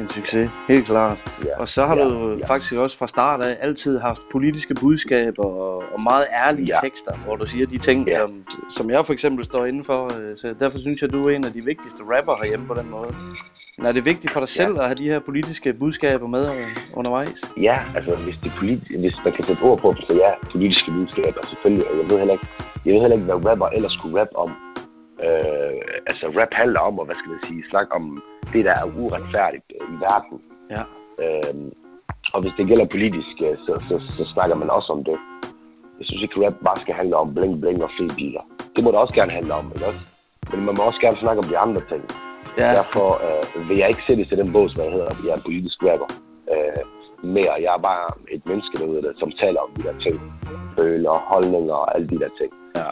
En succes, helt klart. Ja. Og så har ja. du ja. faktisk også fra start af altid haft politiske budskaber og, og meget ærlige ja. tekster, hvor du siger de ting, ja. som, som jeg for eksempel står indenfor. Så derfor synes jeg, at du er en af de vigtigste rapper herhjemme på den måde. Men er det vigtigt for dig selv ja. at have de her politiske budskaber med undervejs? Ja, altså hvis, det politi- hvis man kan sætte ord på dem, så ja, politiske budskaber selvfølgelig. Jeg ved heller ikke, jeg ved heller ikke hvad rapper ellers skulle rappe om. Øh, altså rap handler om, og hvad skal man sige, snak om det, der er uretfærdigt i verden. Ja. Øh, og hvis det gælder politisk, så, så, så snakker man også om det. Jeg synes ikke, at rap bare skal handle om bling bling og fede biler. Det må det også gerne handle om, ikke også? Men man må også gerne snakke om de andre ting. Yeah. Derfor øh, vil jeg ikke sætte til den bås, hvad jeg hedder, at jeg er en politisk rapper øh, mere. Jeg er bare et menneske derude, der, som taler om de der ting. Føler, holdninger og alle de der ting. Yeah.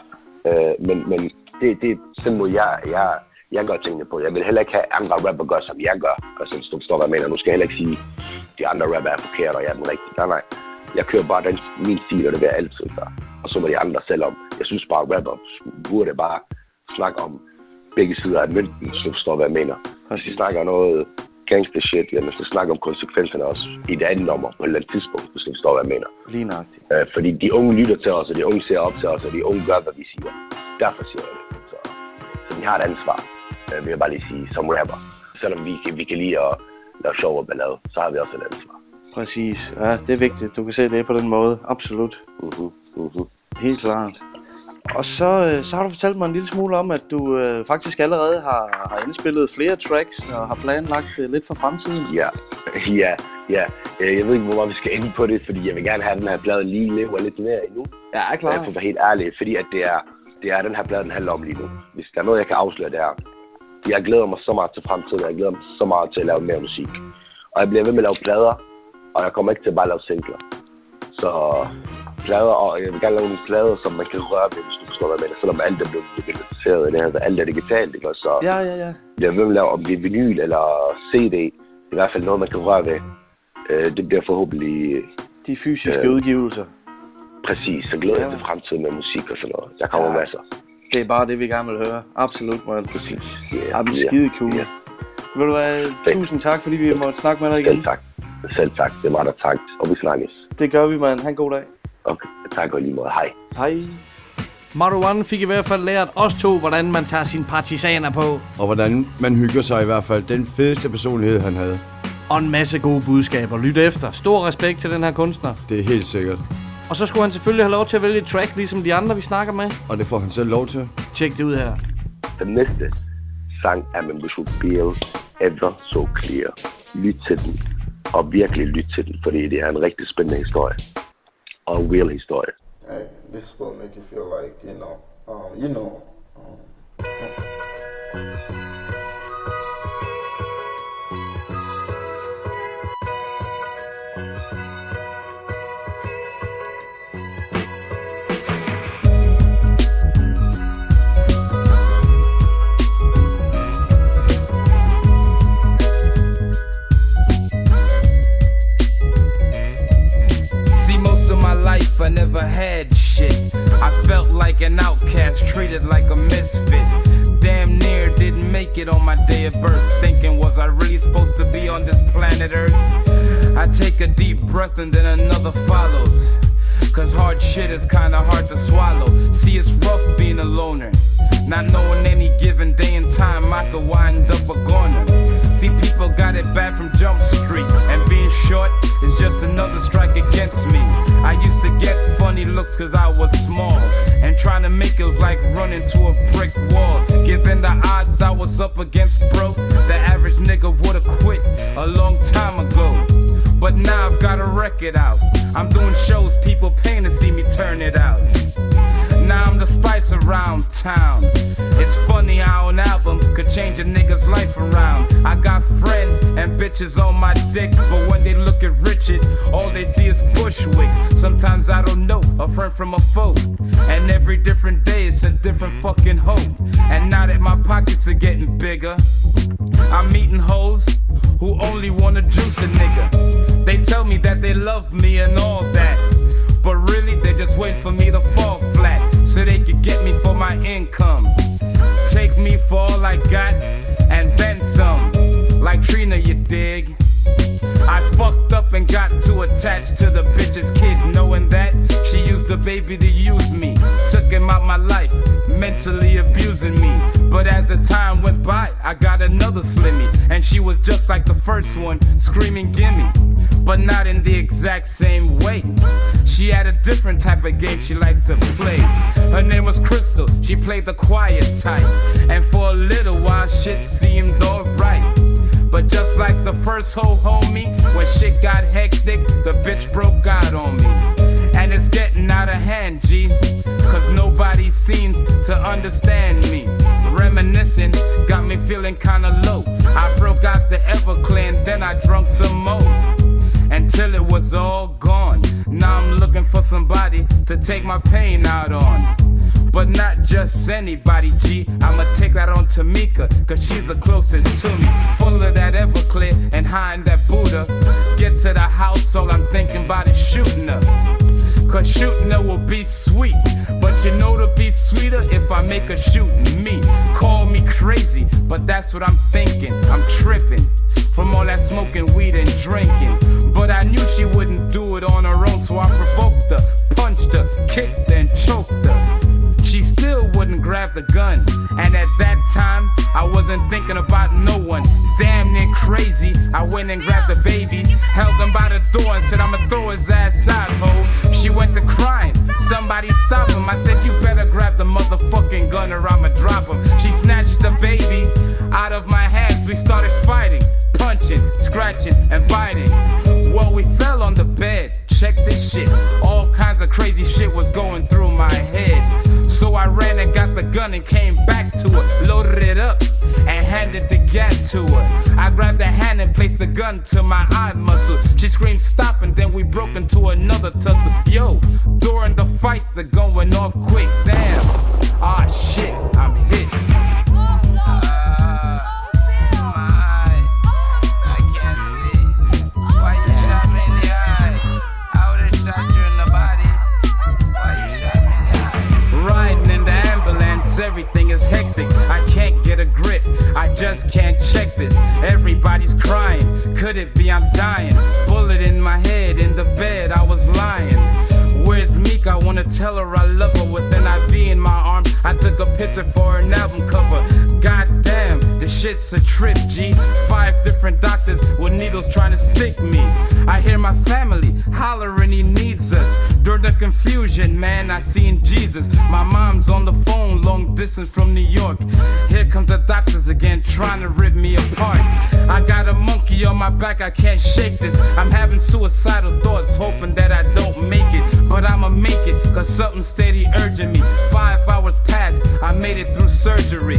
Øh, men men det, det er simpelthen, jeg, jeg, jeg gør tingene på. Jeg vil heller ikke have andre rapper gør, som jeg gør. Og så forstår jeg, hvad jeg mener. Nu skal jeg heller ikke sige, at de andre rapper er forkert, og jeg er den rigtige. Nej, nej. Jeg kører bare den, min stil, og det vil jeg altid gøre. Og så må de andre selv om. Jeg synes bare, at rapper burde bare snakke om begge sider af mønten, hvis du forstår, hvad jeg mener. Hvis de snakker noget gangster shit, jamen så snakker om konsekvenserne også i det andet nummer på et eller andet tidspunkt, hvis du forstår, hvad jeg mener. Lige nøjagtigt. Øh, fordi de unge lytter til os, og de unge ser op til os, og de unge gør, hvad vi siger. Derfor siger jeg det. Så, så de har et ansvar, øh, vil jeg bare lige sige, som rapper. Selvom vi, vi kan lide at lave sjov og ballade, så har vi også et ansvar. Præcis. Ja, det er vigtigt. Du kan se det på den måde. Absolut. Uh-huh. Uh-huh. Helt klart. Og så, så har du fortalt mig en lille smule om, at du øh, faktisk allerede har, har indspillet flere tracks og har planlagt øh, lidt for fremtiden. Ja, ja, ja. Jeg ved ikke, hvor meget vi skal ende på det, fordi jeg vil gerne have den her plade lige lever lidt mere endnu. Ja, er klar. Jeg får være helt ærlig, fordi at det, er, det er den her plade, den handler om lige nu. Hvis der er noget, jeg kan afsløre, det er, jeg glæder mig så meget til fremtiden, og jeg glæder mig så meget til at lave mere musik. Og jeg bliver ved med at lave plader, og jeg kommer ikke til at bare lave singler. Så... plader, og jeg vil gerne lave nogle plader, som man kan røre ved, hvis du forstår, hvad jeg mener. Selvom alt er blevet digitaliseret, eller alt er digitalt, ikke? Så ja, ja, ja. Bliver ved med at lave, om det er vinyl eller C D, i hvert fald noget, man kan røre ved. Det bliver forhåbentlig... de fysiske øh, udgivelser. Præcis, så glæder ja. jeg til fremtiden med musik og sådan noget. Der kommer ja. masser. Det er bare det, vi gerne vil høre. Absolut, man. Præcis. Yeah, Absolut, yeah, skide cool. Yeah. Vil du have Selv. tusind tak, fordi vi Selv. måtte snakke med dig igen. Selv tak. Selv tak. Det er meget tak. Og vi snakkes. Det gør vi, man. Ha' en god dag. Okay, tak og lige måde. Hej. Hej. Marwan fik i hvert fald lært os to, hvordan man tager sine partisaner på. Og hvordan man hygger sig i hvert fald. Den fedeste personlighed, han havde. Og en masse gode budskaber. Lyt efter. Stor respekt til den her kunstner. Det er helt sikkert. Og så skulle han selvfølgelig have lov til at vælge et track, ligesom de andre, vi snakker med. Og det får han selv lov til. Tjek det ud her. Den næste sang er med Bushwick Bill, Ever So Clear. Lyt til den. Og virkelig lyt til den, fordi det er en rigtig spændende historie. A real historie. Hey, this will make you feel like, you know, um, you know. Um, I never had shit. I felt like an outcast, treated like a misfit. Damn near didn't make it on my day of birth. Thinking, was I really supposed to be on this planet Earth? I take a deep breath and then another follows. Cause hard shit is kinda hard to swallow. See, it's rough being a loner, not knowing any given day and time I could wind up a goner. See, people got it bad from Jump Street, and being short is just another strike against me. I used to get funny looks cause I was small, and trying to make it was like running to a brick wall. Given the odds I was up against broke, the average nigga would've quit a long time ago. But now I've got a record out, I'm doing shows, people paying to see me turn it out. Now I'm the spice around town. It's funny how an album could change a nigga's life around. I got friends and bitches on my dick, but when they look at Richard, all they see is Bushwick. Sometimes I don't know a friend from a foe, and every different day it's a different fucking hope. And now that my pockets are getting bigger, I'm meeting hoes who only wanna juice a nigga. They tell me that they love me and all that, but really they just wait for me to fall flat, so they could get me for my income, take me for all I got and then some. Like Trina, you dig? I fucked up and got too attached to the bitch's kid, knowing that she used the baby to use me, took him out my life, mentally abusing me. But as the time went by, I got another slimmy, and she was just like the first one, screaming gimme, but not in the exact same way. She had a different type of game she liked to play. Her name was Crystal, she played the quiet type, and for a little while shit seemed alright. But just like the first whole homie, when shit got hectic, the bitch broke out on me. And it's getting out of hand, G, cause nobody seems to understand me. Reminiscing got me feeling kinda low. I broke out the Everclear and then I drunk some more, until it was all gone. Now I'm looking for somebody to take my pain out on. But not just anybody, G, I'ma take that on Tamika, cause she's the closest to me. Full of that Everclear and high in that Buddha. Get to the house, all I'm thinking about is shooting her, cause shooting her will be sweet, but you know to be sweeter if I make her shooting me. Call me crazy, but that's what I'm thinking. I'm tripping from all that smoking weed and drinking. But I knew she wouldn't do it on her own, so I provoked her, punched her, kicked her and choked her. She still wouldn't grab out the gun. And at that time, I wasn't thinking about no one. Damn near crazy, I went and grabbed the baby, held him by the door and said, I'ma throw his ass out, ho. She went to crying, somebody stopped him. I said, you better grab the motherfucking gun or I'ma drop him. She snatched the baby out of my hands. We started fighting, punching, scratching, and biting. Well, we fell on the bed, check this shit. All kinds of crazy shit was going through my head. So I ran and got the gun and came back to her, loaded it up and handed the gas to her. I grabbed her hand and placed the gun to my eye muscle. She screamed stop and then we broke into another tussle. Yo, during the fight the gun went off quick, damn. Ah shit, I'm hit. Everything is hectic, I can't get a grip, I just can't check this. Everybody's crying, could it be I'm dying? Bullet in my head, in the bed I was lying. Where's Meek? I wanna tell her I love her with an I V in my arm. I took a picture for an album cover. God damn, this shit's a trip, G. Five different doctors with needles trying to stick me. I hear my family hollering he needs us. During the confusion, man, I seen Jesus. My mom's on the phone, long distance from New York. Here comes the doctors again, trying to rip me apart. I got a monkey on my back, I can't shake this. I'm having suicidal thoughts, hoping that I don't make it. But I'ma make it, cause something steady urging me. Five hours passed, I made it through surgery.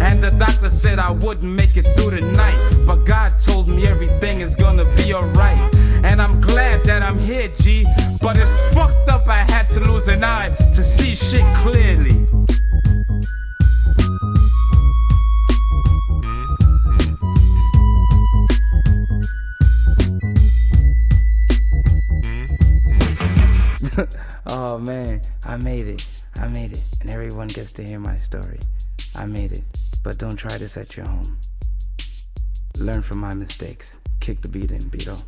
And the doctor said I wouldn't make it through the night. But God told me everything is gonna be alright. And I'm glad that I'm here, G. But it's fucked up, I had to lose an eye to see shit clearly. Oh man, I made it, I made it. And everyone gets to hear my story. I made it, but don't try this at your home. Learn from my mistakes. Kick the beat in, beat off.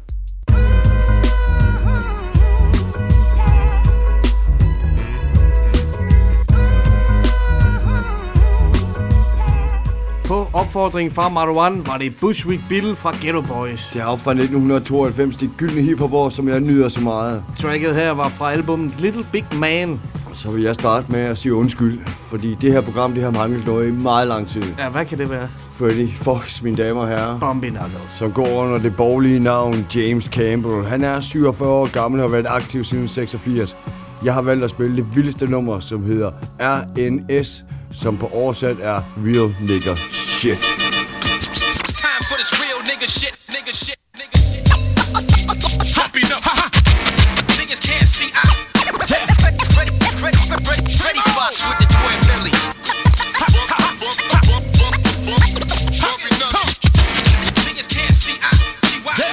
På opfordring fra Marwan var det Bushwick Bill fra Ghetto Boys. Det er op fra nitten tooghalvfems, det gyldne hiphopår, som jeg nyder så meget. Tracket her var fra albumet Little Big Man. Så vil jeg starte med at sige undskyld, fordi det her program, det har manglet noget i meget lang tid. Ja, hvad kan det være? Freddy Fox, mine damer og herrer. Bombie Nogels. Som går under det borgerlige navn James Campbell. Han er syvogfyrre år gammel og har været aktiv siden seksogfirs. Jeg har valgt at spille det vildeste nummer, som hedder R N S, som på oversat er Real Nigga Shit. Time for this real nigga shit, nigga shit, nigga shit. Happy up, ha ha. Niggas can't see out. Freddy Fox with the twin Billies. Niggas can't see out.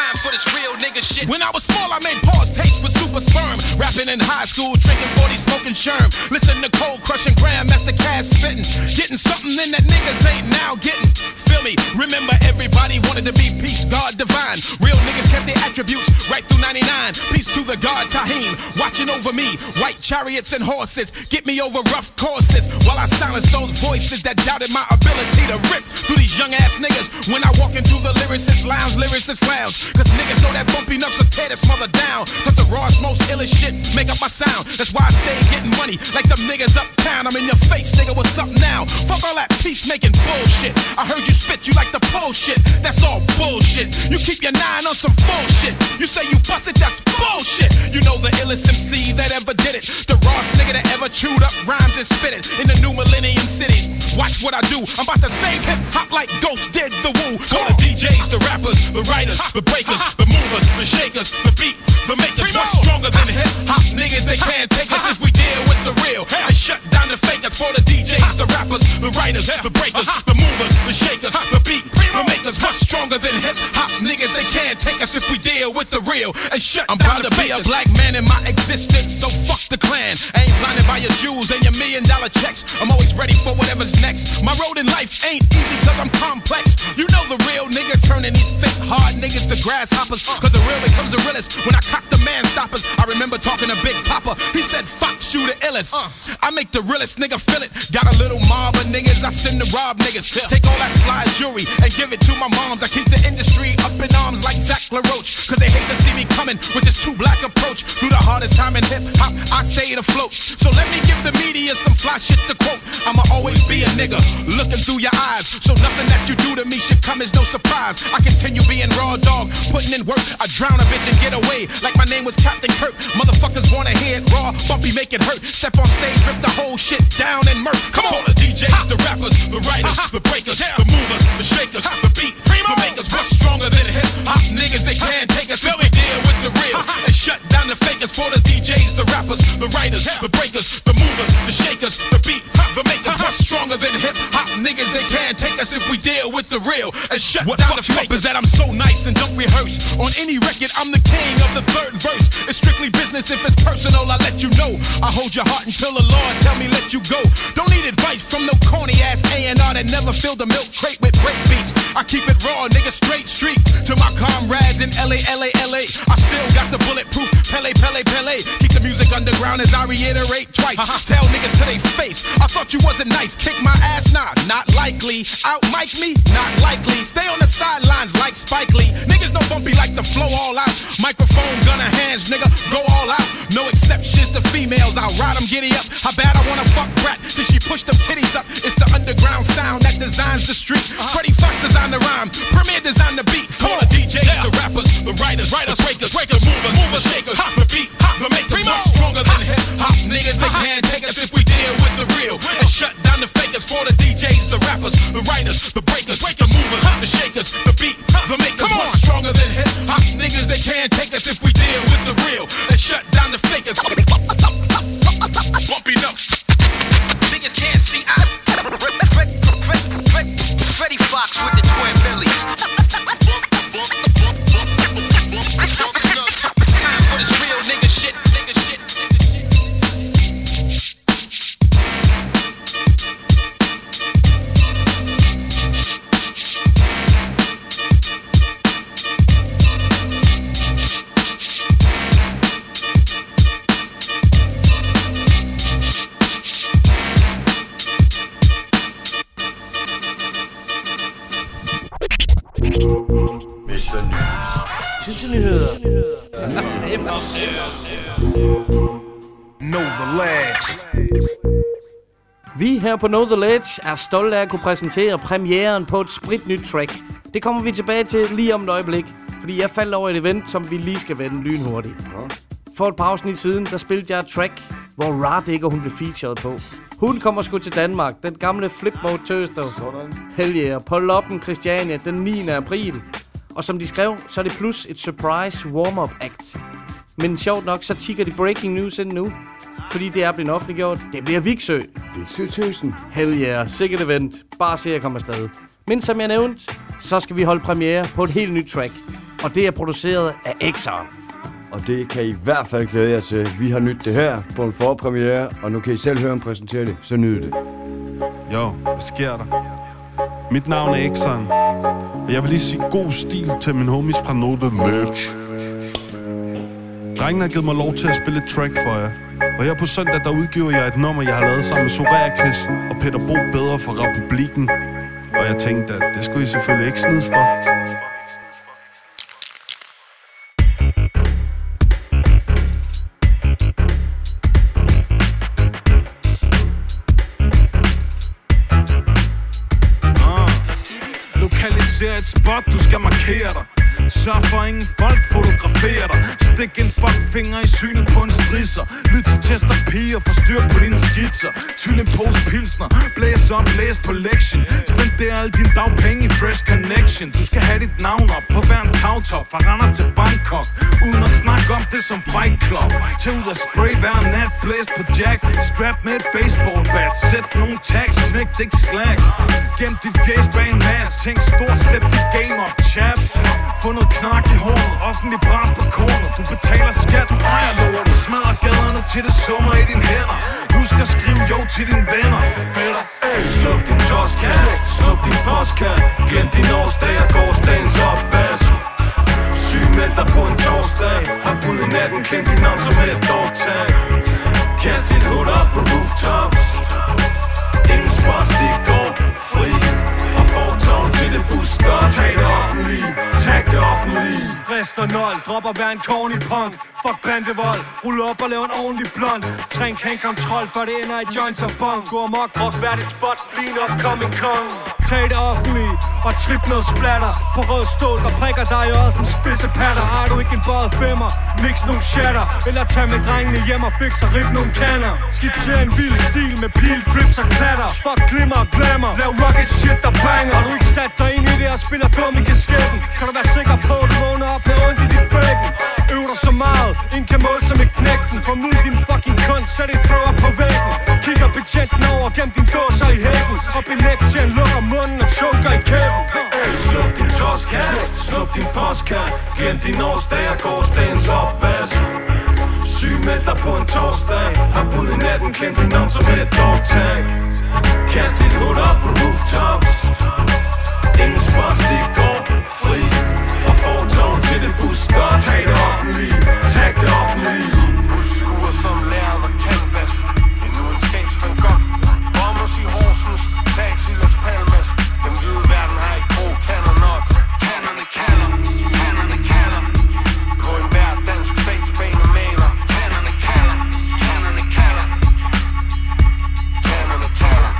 Time for this real nigga shit. When I was small, I made pause tapes for super sperm. Rapping in high school, drinking forty, smoking sherm. Listen to cold crushing grandmaster Cass spitting. Getting something in that niggas ain't now getting. Feel me? Remember everybody wanted to be peace, God divine. Real niggas kept their attributes right through ninety-nine. Peace to the God Taheem, watching over me. White chariots and horses, get me over rough courses. While I silence those voices that doubted my ability to rip through these young ass niggas. When I walk into the Lyricist Lounge, Lyricist Lounge. Cause niggas know that bumpy nuts will tear this mother down. Cause the rawest, most illest shit make up my sound. That's why I stay getting money like them niggas uptown. I'm in your face, nigga, what's up now? Fuck all that peacemaking bullshit. I heard you spit, you like the bullshit. That's all bullshit. You keep your nine on some full shit. You say you busted, that's bullshit. You know the illest M C that ever did it. The rawest nigga that ever chewed up rhymes and spit it. In the new millennium cities, watch what I do. I'm about to save hip-hop like Ghost did the Woo. Call the D Js, the rappers, the writers, the breakers, the movers, the shakers, the beat, the makers. What's stronger than hip-hop? Niggas, they can't take us if we deal with the real. And shut down the fakers for the D Js, the rappers, the writers, the breakers, the movers, the shakers, the beat, the makers. What's stronger than hip-hop niggas. They can't take us if we deal with the real. And shut I'm proud to be a black man in my existence, so fuck the clan. I ain't blinded by your jewels and your million dollar checks. I'm always ready for whatever's next. My road in life ain't easy cause I'm complex. You know the real nigga turning these fake hard niggas to grasshoppers. Cause the real becomes the realest. When I cock the man stoppers, I remember talking to Big Papa. He said, fuck you the illest. Uh, I make the realest nigga feel it. Got a little mob of niggas I send to rob niggas. Take all that fly jewelry and give it to my moms. I keep the industry up in arms like Zach LaRoche. Cause they hate to see me coming with this too black approach. Through the hardest time in hip hop, I stayed afloat. So let me give the media some fly shit to quote. I'ma always be a nigga looking through your eyes. So nothing that you do to me should come as no surprise. I continue being raw dog, putting in work. I drown a bitch and get away like my name was Captain Kirk. Motherfuckers wanna hear it raw, bumpy, make it hurt. Step on stage, rip the whole shit down and murk. Come on, all the D Js, ha. The rappers, the writers, ha. The breakers, yeah. The movers, the shakers, ha. The beat, the makers. What's stronger than hip hop niggas? They can't take us. Till we deal with the real and shut down the fakers. For the D Js, the rappers, the writers, yeah. The breakers, the movers, the shakers, the beat, ha. The makers. What's stronger than hip hop niggas? They can't take us if we deal with the real and shut what down the fakers. That I'm so nice and don't rehearse on any record. I'm the king of the third verse. It's strictly business. If it's personal, I let you know. I hold your heart until the Lord tell me let you go. Don't need advice from no corny ass A and R that never filled a milk crate with break beats. I keep it raw, nigga, straight street. To my comrades in L A, L A, L A, I still got the bulletproof Pele, Pele, Pele. Keep the music underground as I reiterate twice. Uh-huh. Tell niggas to they face, I thought you wasn't nice. Kick my ass, nah, not likely. Out mic me, not likely. Stay on the sidelines like Spike Lee. Niggas no bumpy like the flow all out. Microphone, gunner, hands, nigga, go all out. No exceptions to females, I'll ride them giddy up. How bad I wanna fuck brat till she push them titties up. It's the underground sound that designs the street. Uh-huh. Freddy Fox designed the rhyme, Premier designed the beat. For the D Js, yeah. The rappers, the writers, writers, breakers, breakers, the movers, movers, shakers, hop the beat, hop the makers. What's stronger than hip hop niggas? They can't take us if we deal with the real and shut down the fakers. For the D Js, the rappers, the writers, the breakers, the movers, the shakers, the beat, the makers. What's stronger than hip hop niggas? They can't take us if we deal with the real and shut down the fakers. Bumpy Nuggs. Niggas can't see I. Freddy Fox with the twin billies. Time for this real nigga shit. Nigga shit. Nigga Vi her på Know The Ledge er stolte af at kunne præsentere premieren på et spritnyt track. Det kommer vi tilbage til lige om et øjeblik, fordi jeg faldt over et event, som vi lige skal vende lynhurtigt. For et par afsnit siden, der spillede jeg et track, hvor Radikker hun blev featured på. Hun kommer sgu til Danmark, den gamle flipmode tøster. Helge på Loppen Christiania den niende april. Og som de skrev, så er det plus et surprise warm-up act. Men sjovt nok, så tikker de breaking news ind nu, fordi det er blevet offentliggjort. Det bliver Vigsø. Vigsø tusind. Hell yeah, sikkert event. Bare se, jeg kommer afsted. Men som jeg nævnte, så skal vi holde premiere på et helt nyt track. Og det er produceret af Exxon. Og det kan I i hvert fald glæde jer til. Vi har nyt det her på en forpremiere, og nu kan I selv høre dem præsentere det. Så nyd det. Jo, hvad sker der? Mit navn er Exxon, og jeg vil lige sige god stil til min homies fra Know The Ledge. Drengene har givet mig lov til at spille et track for jer, og her på søndag, der udgiver jeg et nummer, jeg har lavet sammen med Soraya Chris og Peter Bo Bedre fra Republiken. Og jeg tænkte, at det skulle I selvfølgelig ikke snides for. Et spot, du skal markere dig. Sørg for ingen folk fotograferer dig. Stik en fuck finger i synet på en strisser. Lyt til tester piger, få styr på dine skitser. Tyld en pose pilsner, blæs op, læs på lektien. Spender alle dine dagpenge i Fresh Connection. Du skal have dit navn op på hver en tagtop, fra Randers til Bangkok, uden at snakke om det som Fight Club. Tag ud og spray hver nat, blæs på jack, strap med et baseball bat, sæt nogle tags, knæk dig slack. Gem dit fjæs bag en mask, tænk stort, step dit game op, chap. Få noget knak i håret, offentlig bræs på kornet. Du betaler skat, du ejer lort, du smadrer gaderne til det summer i dine hænder. Husk at skrive jo til dine venner. Sluk din tosskasse, sluk din postkasse, glem din årsdag og gårdsdagens opvask. Syg med dig på en torsdag, har bud i natten, klænd din navn som et dårtag. Kast dit hud op på rooftops, ingen spots, de går fri. Fra fortov til det busstop, tag det offentlige, tag det offentlige. Rest og nol, dropper hver en corny punk. Fuck bandevold, rul op og lav en ordentlig blond. Træng handkontrol, for det ender i joints og bong. Gå amok, brug hvert et spot, bliv en upcoming kong. Tag det offentlige og trip noget splatter. På rød stål, der prikker dig også en spidse patter. Har du ikke en bøjet femmer, mix nogle shatter. Eller tag med drengene hjem og fix og rip nogle kanner. Skitser en vild stil med pil, drips og klatter. Fuck glimmer og glamour, lav rocket shit der banger. Har du ikke sat dig ind i det og spiller dum i kasketten, kan du være sikker på, at du vågner op med ondt i dit bækken. Øv dig så meget, ingen kan måle sig med knægten. Formid din fucking kunst, sæt et frø op på væggen. Kigger betjenten over, gem din dåser i hækken. Og benægt til en lukker munden og choker i kæben. Sluk din tosskasse, sluk din postkasse, glem din årsdag og gårdsdagens opvask. Syg med dig på en torsdag, har bud i natten, klem din navn som et dogtag. Kast dit hud op på rooftops, ingen spots, de går fri. Fra fortov til det busker, tag det offentlige, tag det offentlige. Busskuer som lærred og canvas, en udenskabs Van Gogh. Bommers i Horsens, tags i Los Palmas. Den hvide verden har ikke brug, kalder nok. Kannerne kalder, kannerne kalder. På en hver dansk statsbane maler. Kannerne kalder, kannerne kalder. Kannerne kalder.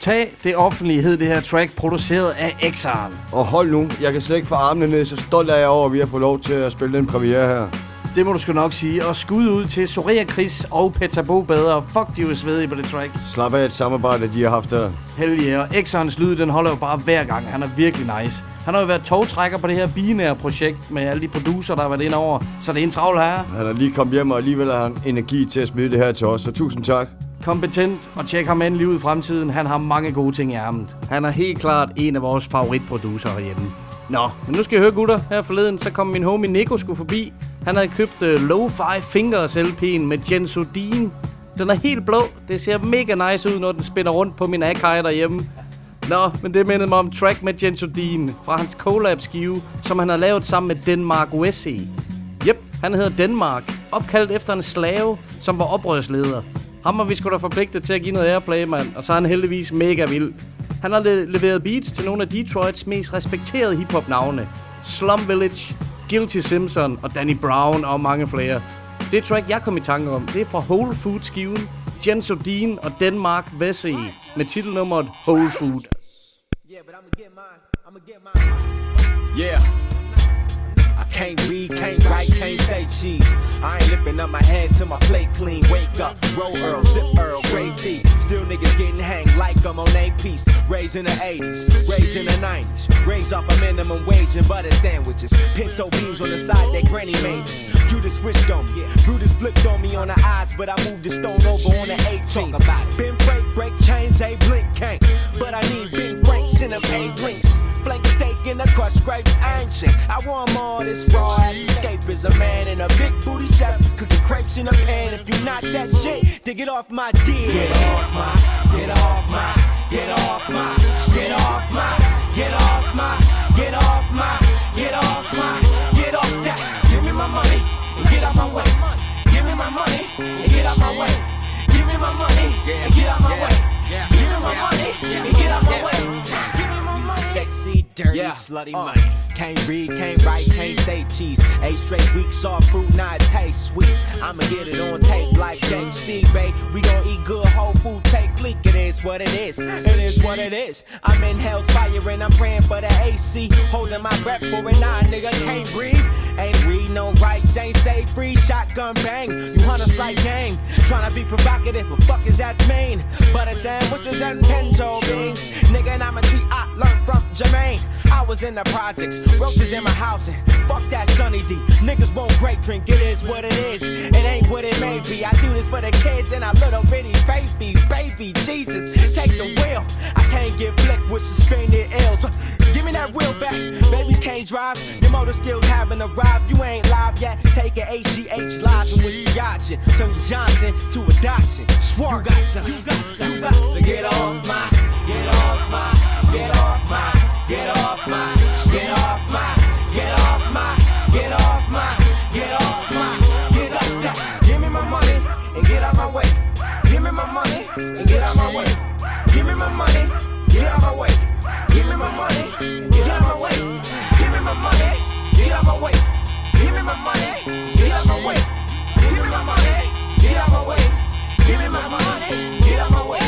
Tag det offentlige hed det her track, produceret af Exxon. Og hold nu, jeg kan slet ikke få armene ned, så stolt er jeg over, at vi har fået lov til at spille den premiere her. Det må du sgu nok sige, og skud ud til Soraya Chris og Peter Bo Bedre. Fuck, de er jo svedige på det track. Slap af et samarbejde, de har haft der. Heldige, og Exxons lyd, den holder jo bare hver gang. Han er virkelig nice. Han har jo været togtrækker på det her binære projekt med alle de producer, der har været inde over. Så det er en travl herre. Han er lige kommet hjem, og alligevel har han energi til at smide det her til os, så tusind tak. Kompetent, og tjek ham endelig ud i fremtiden. Han har mange gode ting i ærmet. Han er helt klart en af vores favoritproducere herhjemme. Nå, men nu skal I høre, gutter. Her forleden, så kom min homie Nico skulle forbi. Han havde købt uh, Lo-Fi Fingers L P'en med Jens Odin. Den er helt blå. Det ser mega nice ud, når den spinner rundt på min akkaj derhjemme. Nå, men det mindede mig om track med Jens Odin fra hans collab-skive, som han har lavet sammen med Denmark U S C. Jep, han hedder Denmark, opkaldt efter en slave, som var oprørsleder. Ham var vi sgu da forpligtet til at give noget airplay, mand, og så er han heldigvis mega vild. Han har le- leveret beats til nogle af Detroits mest respekterede hiphop-navne. Slum Village, Guilty Simpson og Danny Brown og mange flere. Det track, jeg kom i tanke om, det er fra Whole Food-skiven, Jens Odin og Denmark Vesey med titelnummeret Whole Food. Yeah. I can't read, can't write, can't say cheese. I ain't lifting up my head till my plate clean. Wake up, roll Earl, sip Earl, gray tea. Still niggas getting hanged like I'm on a piece. Raised in the eighties, raised in the nineties. Raised off a minimum wage and butter sandwiches. Pinto beans on the side that granny made. Judas switched on me, Brutus flipped on me on the eyes, but I moved the stone over on the eighteen. Talk about it. Been break, break chains, a blink can't. But I need big breaks and a pay drinks. Flank steak in the crushed grapes, ancient. I want more of this raw ass escape is a man in a big booty chef cooking crepes in a pan. If you not that shit, then get off my dick. Get off my, get off my, get off my, get off my, get off my, get off my, get off my, get off that. Give me my money and get out my way. Give me my money and get out my way. Give me my money and get out my way. Give me my money and get out my way. Sexy, dirty, yeah. slutty uh. money. Can't read, can't write, can't say cheese. Eight straight weeks off fruit, not taste sweet. I'ma get it on tape like James C, babe. We gon' eat good whole food, take leak. It is what it is, it is what it is. I'm in hell's fire and I'm praying for the A C. Holding my breath for an eye, nigga can't breathe. Ain't read no rights, ain't say free. Shotgun bang, you hunters like gang. Tryna be provocative, but fuck is that mean? Butter sandwiches and pinto beans. Nigga, and I'm a T, I learned from Jermaine. I was in the projects, roaches in my housing. Fuck that Sunny D, niggas won't break drink. It is what it is, it ain't what it may be. I do this for the kids and our little bitty baby. Baby Jesus, take the wheel. I can't get flicked with suspended L's. Give me that wheel back, babies can't drive. Your motor skills haven't arrived, you ain't live yet. Take an H G H live when you yachting. Turn your Johnson to a Dachshund. Swark, you got to, you got to get off my, get off my, get off my. Get off my, get off my, get off my, get off my, get off my, get up top. Give me my money and get out my way. Give me my money and get out my way. Give me my money, get out my way. Give me my money, get out my way. Give me my money, get out my way. Give me my money, get out my way. Give me my money, get out my way. Give me my money, get out my way.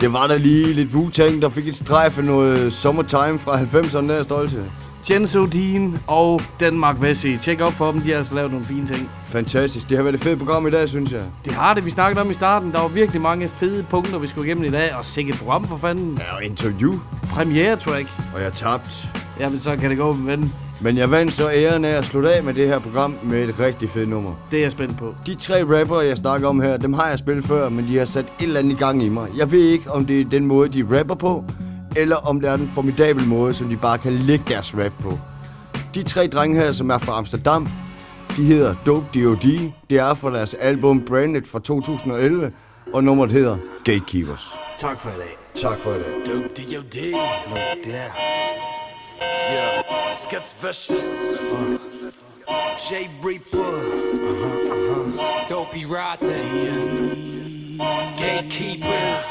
Det var der lige lidt Wu-Tang, der fik et strejf af noget Summertime fra halvfemserne, der er stolte. Jens Odin og Danmark Vessi. Tjek op for dem, de har altså lavet nogle fine ting. Fantastisk. Det har været et fedt program i dag, synes jeg. Det har det. Vi snakkede om i starten. Der var virkelig mange fede punkter, vi skulle igennem i dag. Og sikkert program for fanden. Ja, og interview. Premiere track. Og jeg tabte. Jamen, så kan det gå med ven. Men jeg vandt så æren af at slutte af med det her program med et rigtig fedt nummer. Det er jeg spændt på. De tre rapper, jeg snakker om her, dem har jeg spillet før, men de har sat et eller andet i gang i mig. Jeg ved ikke, om det er den måde, de rapper på, eller om det er den formidable måde, som de bare kan lægge deres rap på. De tre drenge her, som er fra Amsterdam, de hedder Dope D O D. Det er fra deres album Branded fra to tusind og elleve, og nummeret hedder Gatekeepers. Tak for i dag. Tak for i dag. Dope D O D. No, der. Yeah, this gets vicious. Uh, Jay Reaper, uh-huh, uh-huh. Dopey Rotten, Gatekeepers.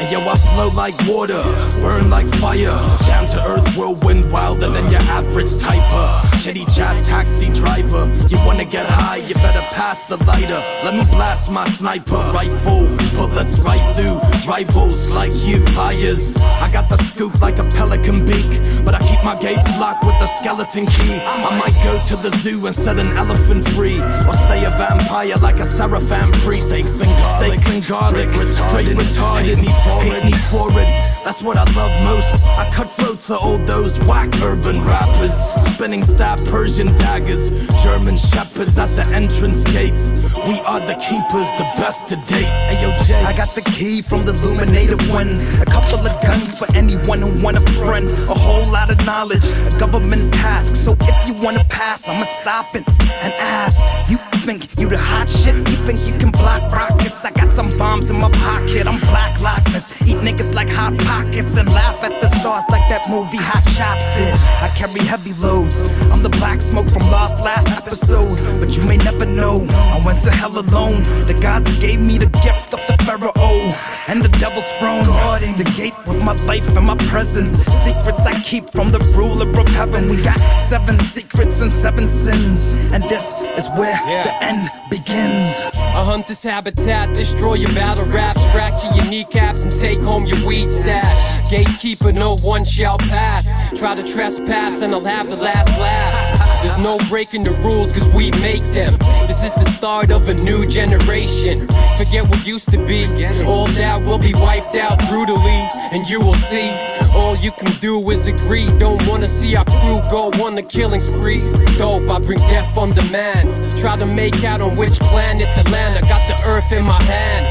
And yo, I flow like water, burn like fire. Down to earth, whirlwind, wilder than your average typer. Chitty chat, taxi driver. You wanna get high, you better pass the lighter. Let me blast my sniper rifle, bullets right through rivals like you fires. I got the scoop like a pelican beak, but I keep my gates locked with a skeleton key. I might go to the zoo and set an elephant free, or stay a vampire like a seraphim free. Steaks and garlic, steaks and garlic, straight retarded, straight retarded. Hate me for it, that's what I love most. I cut throats to all those whack urban rappers. Spinning stab Persian daggers, German shepherds at the entrance gates. We are the keepers, the best to date. Ayo J, I got the key from the illuminated ones. A couple of guns for anyone who want a friend. A whole lot of knowledge, a government task. So if you wanna pass, I'ma stop it and ask. You think you the hot shit? You think you can block rockets? I got some bombs in my pocket, I'm Black Lock. Eat niggas like Hot Pockets and laugh at the stars like that movie Hot Shots did. I carry heavy loads, I'm the black smoke from Lost last episode. But you may never know, I went to hell alone. The gods gave me the gift of the pharaoh and the devil's throne, guarding the gate with my life and my presence. Secrets I keep from the ruler of heaven. We got seven secrets and seven sins, and this is where yeah. the end begins. I hunt this habitat, destroy your battle raps, fracture your kneecaps and take home your weed stash. Gatekeeper, no one shall pass. Try to trespass and I'll have the last laugh. There's no breaking the rules cause we make them. This is the start of a new generation. Forget what used to be. All that will be wiped out brutally, and you will see. All you can do is agree. Don't wanna see our crew go on the killing spree. Dope, I bring death on demand. Try to make out on which planet to land. I got the earth in my hand.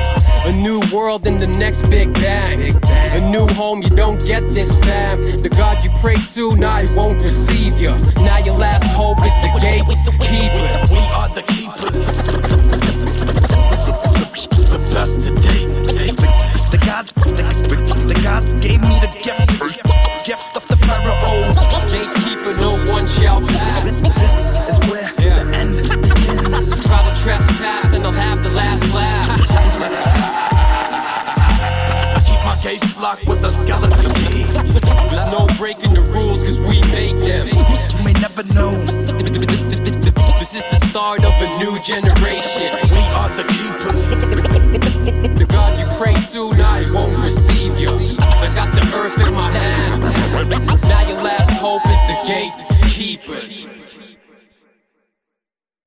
A new world in the next Big Bang. Big Bang. A new home, you don't get this fam. The God you pray to, now he won't receive you. Now your last hope is the gatekeepers. We are the keepers. The best to date. The, the gods, the, the gods gave me the gift, gift of the pharaoh. Gatekeeper, no one shall pass. This is where yeah. the end begins. Try to trespass and I'll have the last laugh. generation. We are the keepers.